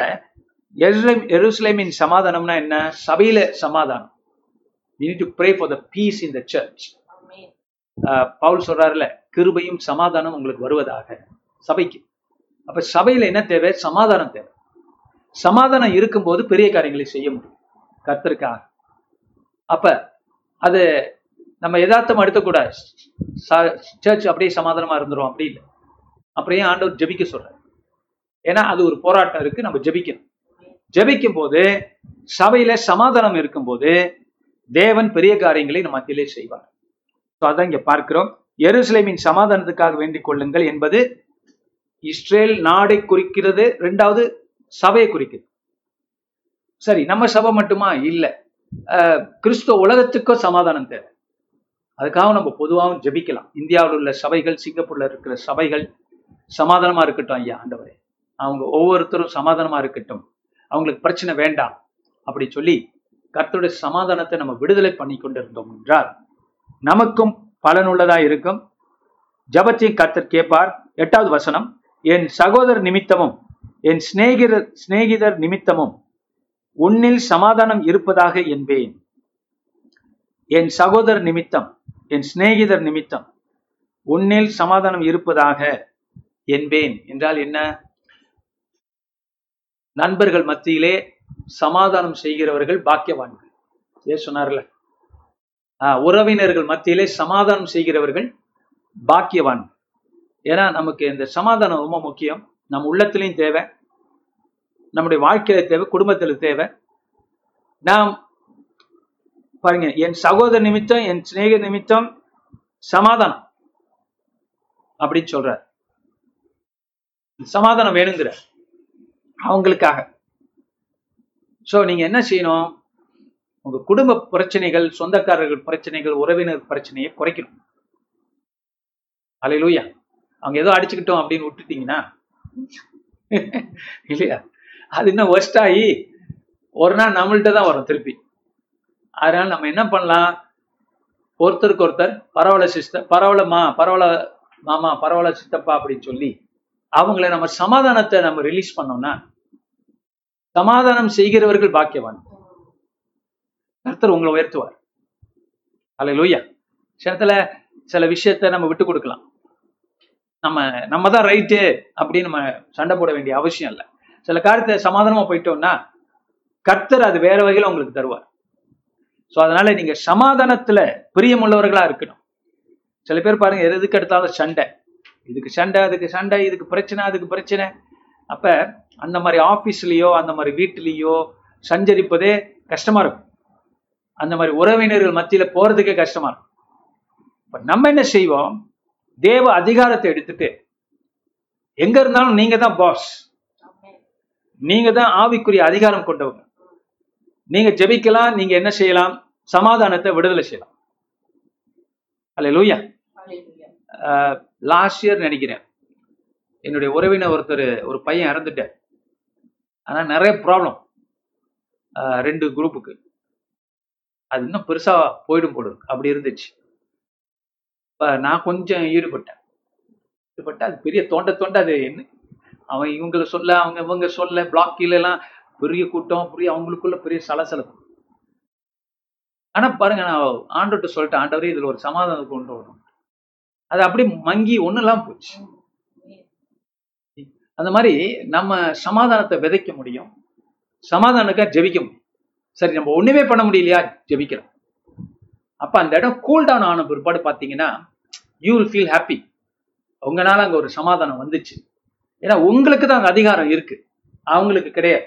எருசலேமின் சமாதானம்னா என்ன? சபையில சமாதானம். We need to pray for the peace in the church. Pavul சொல்றாருல, கிருபையும் சமாதானம் உங்களுக்கு வருவதாக சபைக்கு. அப்ப சபையில என்ன தேவை? சமாதானம் தேவை. சமாதானம் இருக்கும்போது பெரிய காரியங்களை செய்ய முடியும் கர்த்தருக்காக. அப்ப அது நம்ம எதார்த்தம் எடுத்துக்கூடாது, சர்ச் அப்படியே சமாதானமா இருந்துரும் அப்படி இல்லை. அப்படியே ஆண்டவர் ஜெபிக்க சொல்றாரு, ஏன்னா அது ஒரு போராட்டம் இருக்கு, நம்ம ஜெபிக்கணும். ஜெபிக்கும் போது சபையில சமாதானம் இருக்கும்போது தேவன் பெரிய காரியங்களை நம்ம மத்தியிலே செய்வார். அதான் இங்க பார்க்கிறோம், எருசலேமின் சமாதானத்துக்காக வேண்டிக் கொள்ளுங்கள் என்பது இஸ்ரேல் நாடை குறிக்கிறது, 2வது சபையை குறிக்கிறது. சரி, நம்ம சபை மட்டுமா? இல்ல, கிறிஸ்துவ உலகத்துக்கும் சமாதானம் தேவை. அதுக்காக நம்ம பொதுவாகவும் ஜெபிக்கலாம். இந்தியாவில் உள்ள சபைகள், சிங்கப்பூர்ல இருக்கிற சபைகள் சமாதானமா இருக்கட்டும் ஐயா ஆண்டவரே, அவங்க ஒவ்வொருத்தரும் சமாதானமா இருக்கட்டும், அவங்களுக்கு பிரச்சனை வேண்டாம் அப்படி சொல்லி கர்த்தருடைய சமாதானத்தை நம்ம விடுதலை பண்ணி கொண்டிருந்தோம் என்றால் நமக்கும் பலனுள்ளதா இருக்கும். ஜபத்தையும் கர்த்தர் கேட்பார். 8வது வசனம், என் சகோதரர் நிமித்தமும் என் சிநேகிதர் நிமித்தமும் உன்னில் சமாதானம் இருப்பதாக என்பேன். என் சகோதரர் நிமித்தம் என் சிநேகிதர் நிமித்தம் உன்னில் சமாதானம் இருப்பதாக என்பேன் என்றால் என்ன? நண்பர்கள் மத்தியிலே சமாதானம் செய்கிறவர்கள் பாக்கியவான்கள். ஏன் சொன்னார்ல, உறவினர்கள் மத்தியிலே சமாதானம் செய்கிறவர்கள் பாக்கியவான்கள். ஏன்னா நமக்கு இந்த சமாதானம் ரொம்ப முக்கியம். நம் உள்ளத்திலையும் தேவை, நம்முடைய வாழ்க்கையில தேவை, குடும்பத்தில் தேவை. நாம் பாருங்க, என் சகோதர நிமித்தம், என் சிநேக நிமித்தம் சமாதானம் அப்படின்னு சொல்ற, சமாதானம் வேணுங்கிற அவங்களுக்காக. சோ நீங்க என்ன செய்யணும், உங்க குடும்ப பிரச்சனைகள், சொந்தக்காரர்கள் பிரச்சனைகள், உறவினர் பிரச்சனையை குறைக்கணும். அல்லேலூயா. அவங்க ஏதோ அடிச்சுக்கிட்டோம் அப்படின்னு விட்டுட்டீங்கன்னா இல்லையா, அது இன்னும் ஒர்ஸ்ட் ஆகி ஒரு நாள் நம்மள்கிட்ட தான் வரும் திருப்பி. அதனால நம்ம என்ன பண்ணலாம், ஒருத்தருக்கு ஒருத்தர் பரவாயில்ல சிஸ்டர், பரவாயில்லம்மா, பரவாயில்ல மாமா, பரவாயில்ல சித்தப்பா அப்படின்னு சொல்லி அவங்கள நம்ம சமாதானத்தை நம்ம ரிலீஸ் பண்ணோம்னா, சமாதானம் செய்கிறவர்கள் பாக்கியவான். கர்த்தர் உங்களை உயர்த்துவார். அல்லேலூயா. சிலத்துல சில விஷயத்த நம்ம விட்டு கொடுக்கலாம். நம்ம தான் ரைட்டு அப்படின்னு நம்ம சண்டை போட வேண்டிய அவசியம் இல்லை. சில காரியத்தை சமாதானமா போயிட்டோம்னா கர்த்தர் அது வேற வகையில உங்களுக்கு தருவார். ஸோ அதனால நீங்க சமாதானத்துல பிரியமுள்ளவர்களா இருக்கணும். சில பேர் பாருங்க, எதுக்கு எடுத்தாலும் சண்டை, இதுக்கு சண்டை, அதுக்கு சண்டை, இதுக்கு பிரச்சனை, அதுக்கு பிரச்சனை. அப்ப அந்த மாதிரி ஆபீஸ்லயோ அந்த மாதிரி வீட்டிலேயோ சஞ்சரிப்பதே கஷ்டமா இருக்கும். அந்த மாதிரி உறவினர்கள் மத்தியில போறதுக்கே கஷ்டமா இருக்கும். நம்ம என்ன செய்வோம், தேவ அதிகாரத்தை எடுத்துட்டு எங்க இருந்தாலும் நீங்க தான் பாஸ், நீங்க தான் ஆவிக்குரிய அதிகாரம் கொண்டவங்க, நீங்க ஜெபிக்கலாம், நீங்க என்ன செய்யலாம், சமாதானத்தை விடுதலை செய்யலாம். அல்லேலூயா. லாஸ்ட் இயர் நினைக்கிறேன், என்னுடைய உறவினர் ஒருத்தர், ஒரு பையன் இறந்துட்டார். ஆனா நிறைய ப்ராப்ளம், 2 குரூப்புக்கு, அது இன்னும் பெருசா போயிடும் போடும் அப்படி இருந்துச்சு. நான் கொஞ்சம் ஈடுபட்டேன், அது பெரிய தோண்ட அது என்ன, அவன் இவங்களை சொல்ல, அவங்க இவங்க சொல்ல, பிளாக் கீழே எல்லாம் பெரிய கூட்டம், பெரிய அவங்களுக்குள்ள பெரிய சலசலப்பு. ஆனா பாருங்க, நான் ஆண்டோட்ட சொல்லிட்டேன், ஆண்டவரே இதுல ஒரு சமாதானம் கொண்டு வரணும். அது அப்படி மங்கி ஒண்ணுலாம் போச்சு. அந்த மாதிரி நம்ம சமாதானத்தை விதைக்க முடியும், சமாதானக்கா ஜெபிக்க முடியும். சரி, நம்ம ஒண்ணுமே பண்ண முடியலையா, ஜெபிக்கிறோம். அப்ப அந்த இடம் கூல் டவுன் ஆன பிற்பாடு பாத்தீங்கன்னா யூ வில் ஃபீல் ஹாப்பி. உங்களால அங்க ஒரு சமாதானம் வந்துச்சு. ஏன்னா உங்களுக்கு தான் அங்க அதிகாரம் இருக்கு, அவங்களுக்கு கிடையாது.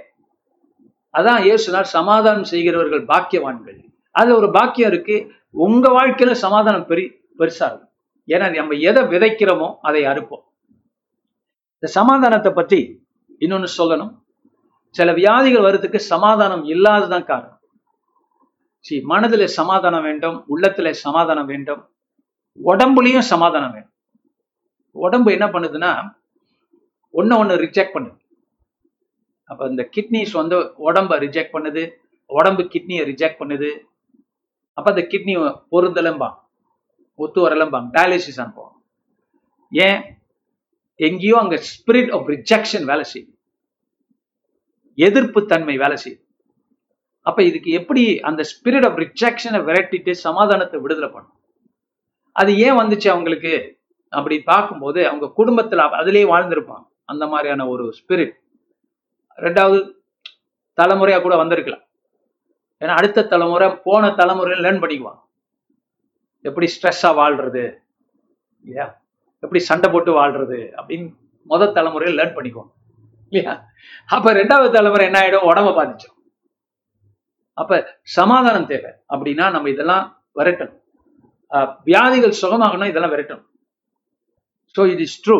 அதான் இயேசுனார் சமாதானம் செய்கிறவர்கள் பாக்கியவான்கள். அது ஒரு பாக்கியம் இருக்கு. உங்க வாழ்க்கையில சமாதானம் பெருசா இருக்கும். ஏன்னா நம்ம எதை விதைக்கிறோமோ அதை அறுப்போம். இந்த சமாதானத்தை பத்தி இன்னொன்னு சொல்லணும். சில வியாதிகள் வர்றதுக்கு சமாதானம் இல்லாததான் காரணம். மனதுல சமாதானம் வேண்டும், உள்ளத்துல சமாதானம் வேண்டும், உடம்புலையும் சமாதானம் வேண்டும். உடம்பு என்ன பண்ணுதுன்னா ஒண்ணு ரிஜெக்ட் பண்ணுது. அப்ப இந்த கிட்னிஸ் வந்து உடம்ப ரிஜெக்ட் பண்ணுது, உடம்பு கிட்னியை ரிஜெக்ட் பண்ணுது. அப்ப அந்த கிட்னி பொருந்தலம்பாங்க, ஒத்து வரலம்பாங்க, டயாலிசிஸ் அனுப்புவாங்க. ஏன், எங்கேயோ அங்க ஸ்பிரிட் ஆஃப் ரிஜெக்ஷன் வேலை செய்யுது, எதிர்ப்பு தன்மை வேலை செய்யுது. அப்ப இதுக்கு எப்படி அந்த ஸ்பிரிட் ஆஃப் ரிஜெக்ஷனை விரட்டிட்டு சமாதானத்தை விடுதலை பண்ணும். அது ஏன் வந்துச்சு அவங்களுக்கு அப்படி பார்க்கும்போது, அவங்க குடும்பத்துல அதுலேயே வாழ்ந்திருப்பாங்க அந்த மாதிரியான ஒரு ஸ்பிரிட். 2வது தலைமுறையா கூட வந்திருக்கலாம். ஏன்னா அடுத்த தலைமுறை போன தலைமுறையில லேர்ன் பண்ணிக்குவாங்க, எப்படி ஸ்ட்ரெஸ்ஸா வாழ்றது, இல்லையா, எப்படி சண்டை போட்டு வாழ்றது அப்படின்னு முதல் தலைமுறையில லேர்ன் பண்ணிக்குவாங்க, இல்லையா. அப்ப 2வது தலைமுறை என்ன ஆயிடும், உடம்ப பாதிச்சோம். அப்ப சமாதானம் தேவை. அப்படின்னா நம்ம இதெல்லாம் விரட்டணும். வியாதிகள் சுகமாகணும், இதெல்லாம் விரட்டணும். So it is true,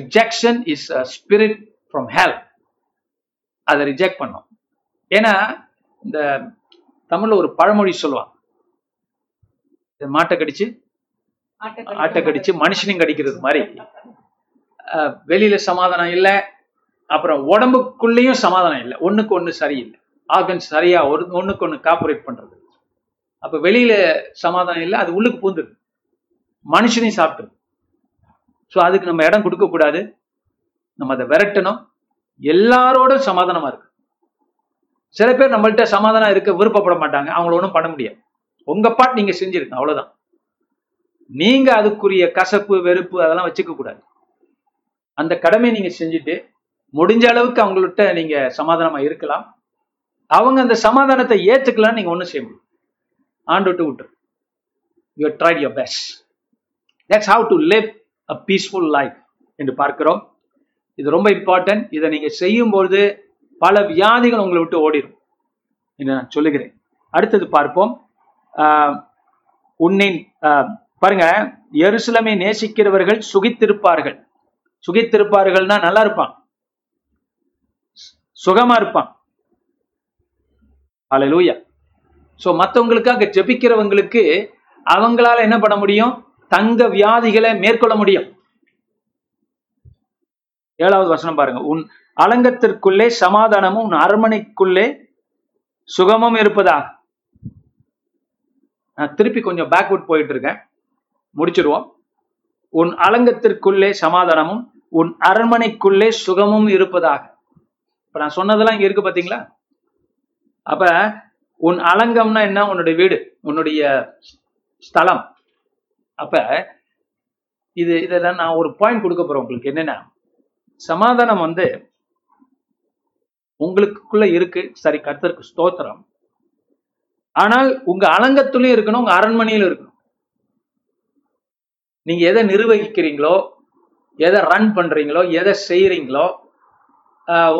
rejection is a spirit from hell. அதை ரிஜெக்ட் பண்ணோம். ஏன்னா இந்த தமிழ்ல ஒரு பழமொழி சொல்லுவாங்க, ஆட்டை கடிச்சு மனுஷனையும் கடிக்கிறது மாதிரி. வெளியில சமாதானம் இல்லை, அப்புறம் உடம்புக்குள்ளேயும் சமாதானம் இல்லை, ஒண்ணுக்கு ஒண்ணு சரியில்லை. ஆர்கன்ஸ் சரியா ஒண்ணுக்கு ஒண்ணு காப்பரேட் பண்றது. அப்ப வெளியில சமாதானம் இல்லை, அது உள்ளுக்கு பூந்துரு, மனுஷனையும் சாப்பிட்டு. ஸோ அதுக்கு நம்ம இடம் கொடுக்க கூடாது, நம்ம அதை விரட்டணும். எல்லாரோட சமாதானமா இருக்கு. சில பேர் நம்மள்கிட்ட சமாதானம் இருக்க விருப்பப்பட மாட்டாங்க, அவங்கள ஒன்றும் பண்ண முடியாது. உங்க பாட்டு நீங்க செஞ்சிருக்கீங்க, அவ்வளவுதான். நீங்க அதுக்குரிய கசப்பு, வெறுப்பு அதெல்லாம் வச்சுக்க கூடாது. அந்த கடமையை நீங்க செஞ்சுட்டு முடிஞ்ச அளவுக்கு அவங்கள்ட்ட நீங்க சமாதானமா இருக்கலாம். அவங்க அந்த சமாதானத்தை ஏத்துக்கலாம், நீங்க ஒன்றும் செய்ய முடியும். ஆண்டுட்டு விட்டு you tried your best, that's how to live a peaceful life என்று பார்க்கிறோம். இது ரொம்ப இம்பார்ட்டன்ட். இதை நீங்க செய்யும்போது பல வியாதிகள் உங்களை விட்டு ஓடிடும் என்று நான் சொல்லுகிறேன். அடுத்தது பார்ப்போம். உன்னின் பாருங்க, எருசலேமை நேசிக்கிறவர்கள் சுகித்திருப்பார்கள். சுகித்திருப்பார்கள்னா நல்லா இருப்பான், சுகமா இருப்பான். அல்லேலூயா. சோ மற்றவங்களுக்காக ஜெபிக்கிறவங்களுக்கு அவங்களால என்ன பண்ண முடியும்? தங்க வியாதிகளை மேற்கொள்ள முடியும். 7வது வசனம் பாருங்க. உன் அலங்கத்திற்குள்ளே சமாதானமும் உன் அரண்மனைக்குள்ளே சுகமும் இருப்பதா. நான் திருப்பி கொஞ்சம் பேக்வுட் போயிட்டு இருக்கேன், முடிச்சிருவோம். உன் அலங்கத்திற்குள்ளே சமாதானமும் உன் அரண்மனைக்குள்ளே சுகமும் இருப்பதாக. இப்ப நான் சொன்னதெல்லாம் இங்க இருக்கு பாத்தீங்களா? அப்ப உன் அலங்கம்னா என்ன? உன்னுடைய வீடு, உன்னுடைய ஸ்தலம். அப்ப இதெல்லாம் நான் ஒரு பாயிண்ட் கொடுக்க போறேன் உங்களுக்கு. என்னன்னா, சமாதானம் உங்களுக்குள்ள இருக்கு, சரி, கர்த்தருக்கு ஸ்தோத்திரம். ஆனால் உங்க அலங்கத்துலயும் இருக்கணும், உங்க அரண்மனையிலும் இருக்கணும். நீங்க எதை நிர்வகிக்கிறீங்களோ, எதை ரன் பண்றீங்களோ, எதை செய்யறீங்களோ,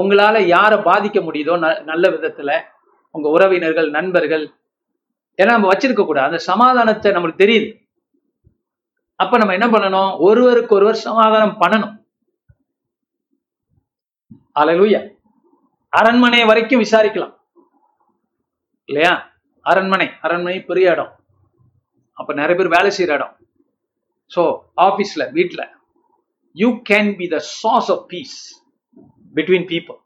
உங்களால யாரை பாதிக்க முடியுதோ நல்ல விதத்துல, உங்க உறவினர்கள், நண்பர்கள், ஏன்னா நம்ம வச்சிருக்க கூடாது. அந்த சமாதானத்தை நம்மளுக்கு தெரியுது. அப்ப நம்ம என்ன பண்ணணும்? ஒருவருக்கு ஒருவர் சமாதானம் பண்ணணும். அல்லேலூயா. அரண்மனை வரைக்கும் விசாரிக்கலாம் இல்லையா? அரண்மனை பெரிய இடம். அப்ப நிறைய பேர் வேலை செய்யற இடம். சோ ஆபீஸ்ல, வீட்டுல, you can be the source of peace between people.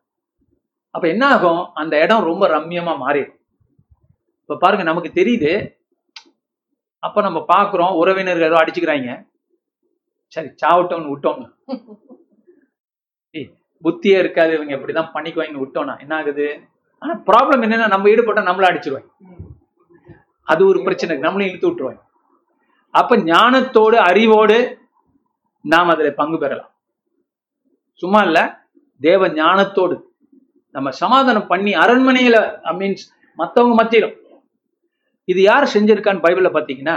அப்ப என்ன ஆகும்? அந்த இடம் ரொம்ப ரம்யமா மாறிடும். இப்ப பாருங்க, நமக்கு தெரியுது. அப்ப நம்ம பாக்குறோம், உறவினர்கள் ஏதோ அடிச்சுக்கிறாங்க, சரி சாவட்டோம்னு விட்டோம்னா, புத்தியே இருக்காது, இவங்க எப்படிதான் பண்ணிக்குவாங்க விட்டோம்னா என்ன ஆகுது? ஆனா ப்ராப்ளம் என்னன்னா, நம்ம ஈடுபட்டா நம்மள அடிச்சிருவாங்க. அது ஒரு பிரச்சனை, நம்மளையும் இழுத்து விட்டுருவாங்க. அப்ப ஞானத்தோடு, அறிவோடு நாம் அதுல பங்கு பெறலாம். சும்மா இல்ல, தேவ ஞானத்தோடு நம்ம சமாதானம் பண்ணி அரண்மனையில, ஐ மீன்ஸ் மற்றவங்க மத்தியிலும். இது யார் செஞ்சிருக்கான்னு பைபிள்ல பாத்தீங்கன்னா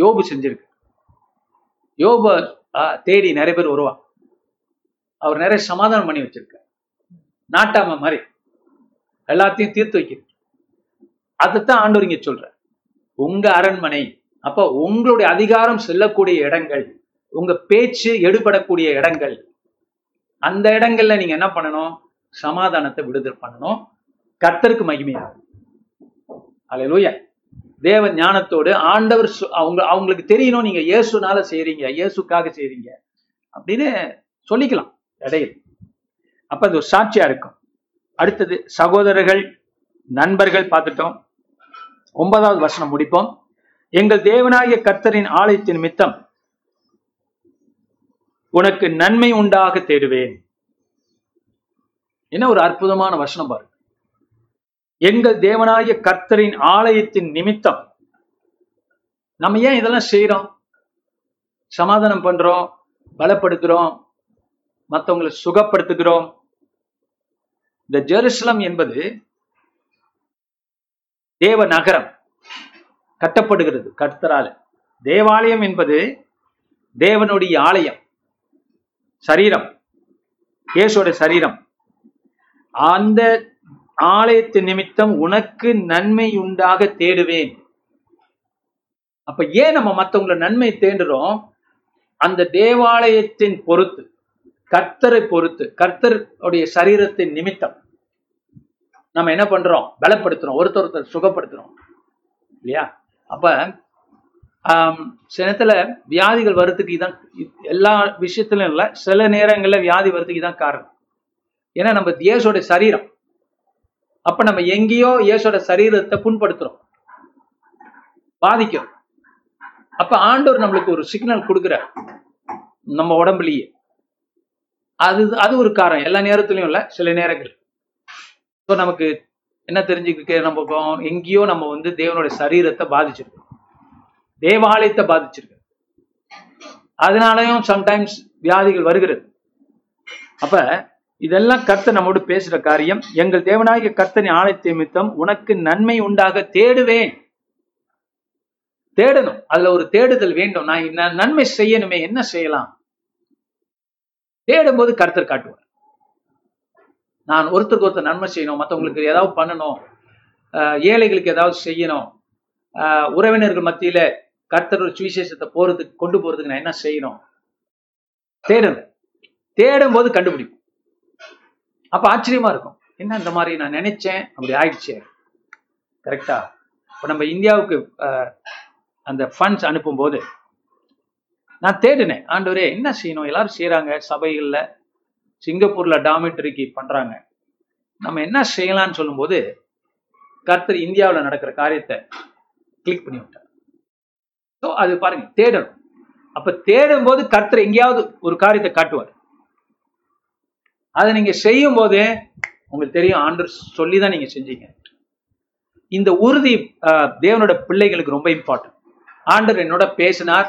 யோபு செஞ்சிருக்கு. யோபு தேடி நிறைய பேர் வருவாங்க. அவர் நிறைய சமாதானம் பண்ணி வச்சிருக்கார். நாட்டாம மாதிரி எல்லாத்தையும் தீர்த்து வைக்க. அதைத்தான் ஆண்டவர் இங்க சொல்ற, உங்க அரண்மனை. அப்ப உங்களுடைய அதிகாரம் செல்லக்கூடிய இடங்கள், உங்க பேச்சு எடுபடக்கூடிய இடங்கள், அந்த இடங்கள்ல நீங்க என்ன பண்ணணும்? சமாதானத்தை விடுதல் பண்ணணும். கர்த்தருக்கு மகிமையாகும். அல்லேலூயா. தேவ ஞானத்தோடு ஆண்டவர் அவங்களுக்கு தெரியணும், நீங்க இயேசுனால செய்றீங்க, இயேசுக்காக செய்றீங்க அப்படின்னு சொல்லிக்கலாம் இடையில். அப்ப அது ஒரு சாட்சியா இருக்கும். அடுத்தது சகோதரர்கள், நண்பர்கள் பார்த்துட்டோம். 9வது வசனம் முடிப்போம். எங்கள் தேவனாகிய கர்த்தரின் ஆலயத்தின் நிமித்தம் உனக்கு நன்மை உண்டாக தேடுவேன். என்ன ஒரு அற்புதமான வசனம் பாருங்க. எங்கள் தேவனாகிய கர்த்தரின் ஆலயத்தின் நிமித்தம். நம்ம ஏன் இதெல்லாம் செய்யறோம்? சமாதானம் பண்றோம், பலப்படுத்துறோம், மற்றவங்களை சுகப்படுத்துகிறோம். இந்த ஜெருசலம் என்பது தேவ நகரம், கட்டப்படுகிறது கர்த்தரால். தேவாலயம் என்பது தேவனுடைய ஆலயம், சரீரம், இயேசுவோட சரீரம். அந்த ஆலயத்தின் நிமித்தம் உனக்கு நன்மை உண்டாக தேடுவேன். அப்ப ஏன் நம்ம மற்றவங்களை நன்மை தேடுறோம்? அந்த தேவாலயத்தின் பொறுத்து, கர்த்தரை பொறுத்து, கர்த்தருடைய சரீரத்தின் நிமித்தம் நம்ம என்ன பண்றோம்? பலப்படுத்துறோம், ஒருத்தர் சுகப்படுத்துறோம் இல்லையா? அப்ப சில நேரத்துல வியாதிகள் வர்றதுக்கு இதான், எல்லா விஷயத்திலும் இல்லை, சில நேரங்கள்ல வியாதி வர்றதுக்கு இதான் காரணம். ஏன்னா நம்ம இயேசுவோட சரீரம். அப்ப நம்ம எங்கேயோ இயேசுவோட சரீரத்தை புண்படுத்துறோம், பாதிக்கிறோம். அப்ப ஆண்டவர் நம்மளுக்கு ஒரு சிக்னல் கொடுக்குறார் நம்ம உடம்புலயே. அது ஒரு காரணம். எல்லா நேரத்துலயும் இல்லை, சில நேரங்கள். ஸோ நமக்கு என்ன தெரிஞ்சுக்க, நம்ம எங்கேயோ நம்ம தேவனுடைய சரீரத்தை பாதிச்சிருக்கோம், தேவாலயத்தை பாதிச்சிருக்கோம். அதனாலயும் சம்டைம்ஸ் வியாதிகள் வருகிறது. அப்ப இதெல்லாம் கர்த்தர் நம்மோடு பேசுற காரியம். எங்கள் தேவனாகிய கர்த்தரின் ஆலயத்தை நிமித்தம் உனக்கு நன்மை உண்டாக தேடுவேன். தேடணும், அதுல ஒரு தேடுதல் வேண்டும். நான் நன்மை செய்யணுமே, என்ன செய்யலாம்? தேடும் போது கர்த்தர் காட்டுவார். நான் ஒருத்தருக்கு ஒருத்தர் நன்மை செய்யணும், மற்றவங்களுக்கு ஏதாவது பண்ணணும், ஏழைகளுக்கு ஏதாவது செய்யணும், உறவினர்கள் மத்தியில கர்த்தரோட சுவிசேஷத்தை கொண்டு போறதுக்கு நான் என்ன செய்யணும் தேடும் போது கண்டுபிடிக்கும். அப்ப ஆச்சரியமா இருக்கும், என்ன இந்த மாதிரி நான் நினைச்சேன் அப்படி ஆயிடுச்சு. கரெக்டா? இப்ப நம்ம இந்தியாவுக்கு அந்த ஃபண்ட்ஸ் அனுப்பும் போது நான் தேடினேன், ஆண்டவரே என்ன செய்யணும், எல்லாரும் செய்யறாங்க சபைகள்ல, சிங்கப்பூர்ல டாமிட்டரிக்கு பண்றாங்க, நம்ம என்ன செய்யலாம்னு சொல்லும் போது கர்த்தர் இந்தியாவில் நடக்கிற காரியத்தை கிளிக் பண்ணி விட்டார். ஸோ அது பாருங்க, தேடணும். அப்ப தேடும் போது கர்த்தர் எங்கேயாவது ஒரு காரியத்தை காட்டுவார், அதை நீங்க செய்யும் போது உங்களுக்கு தெரியும் ஆண்டவர் சொல்லிதான் நீங்க செஞ்சீங்க. இந்த உறுதி தேவனோட பிள்ளைகளுக்கு ரொம்ப இம்பார்ட்டன்ட். ஆண்டவர் என்னோட பேசினார்,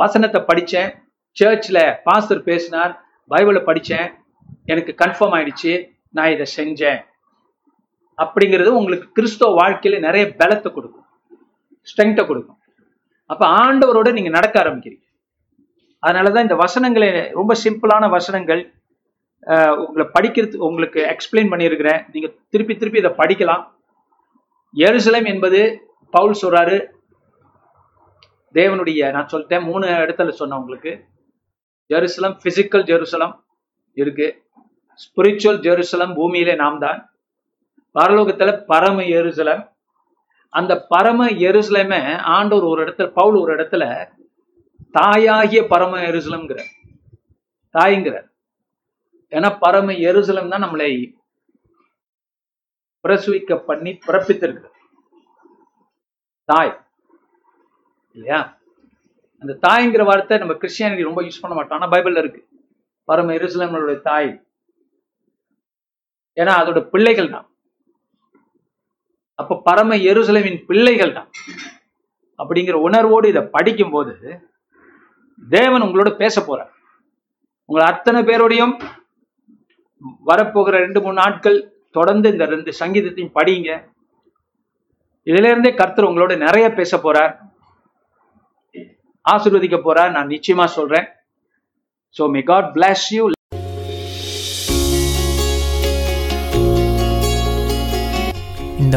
வசனத்தை படித்தேன், சர்ச்சில் பாஸ்டர் பேசினார், பைபிளை படித்தேன், எனக்கு கன்ஃபார்ம் ஆயிடுச்சு, நான் இதை செஞ்சேன் அப்படிங்கிறது உங்களுக்கு கிறிஸ்தவ வாழ்க்கையில நிறைய பலத்தை கொடுக்கும், ஸ்ட்ரென்த்தை கொடுக்கும். அப்போ ஆண்டவரோட நீங்கள் நடக்க ஆரம்பிக்கிறீங்க. அதனால தான் இந்த வசனங்களை, ரொம்ப சிம்பிளான வசனங்கள் உங்களை படிக்கிறது, உங்களுக்கு எக்ஸ்பிளைன் பண்ணியிருக்கிறேன், நீங்கள் திருப்பி திருப்பி இதை படிக்கலாம். எருசலேம் என்பது பவுல் சொல்றாரு, தேவனுடைய, நான் சொல்லிட்டேன் 3 இடத்துல சொன்னேன் உங்களுக்கு, ஜெருசலம் பிசிக்கல் ஜெருசலம் இருக்கு, ஸ்பிரிச்சுவல் ஜெருசலம் பூமியிலே நாம் தான், பரலோகத்துல பரம எருசலம். அந்த பரம எருசலமே ஆண்டவர் ஒரு இடத்துல, பவுல் ஒரு இடத்துல தாயாகிய பரம எருசலம்ங்கிற தாய்ங்கிற, ஏன்னா பரம எருசலம் தான் நம்மளை பிரசவிக்க பண்ணி பிறப்பித்திருக்கிற தாய் இல்லையா. அந்த தாய்ங்கிற வார்த்தை நம்ம கிறிஸ்டியானிட்டி ரொம்ப யூஸ் பண்ண மாட்டோம், ஆனால் பைபிள்ல இருக்கு பரம எருசலேமனுடைய தாய், ஏன்னா அதோட பிள்ளைகள் தான். அப்ப பரம எருசலேமின் பிள்ளைகள் தான் அப்படிங்கிற உணர்வோடு இதை படிக்கும் போது தேவன் உங்களோட பேச போறார். உங்களை அத்தனை பேரோடையும் வரப்போகிற 2-3 நாட்கள் தொடர்ந்து இந்த 2 சங்கீதத்தையும் படிங்க. இதுல இருந்தே கர்த்தர் உங்களோட நிறைய பேச போறார், ஆசீர்வதிக்க போறார், நான் நிச்சயமா சொல்றேன். So may God bless you. இந்த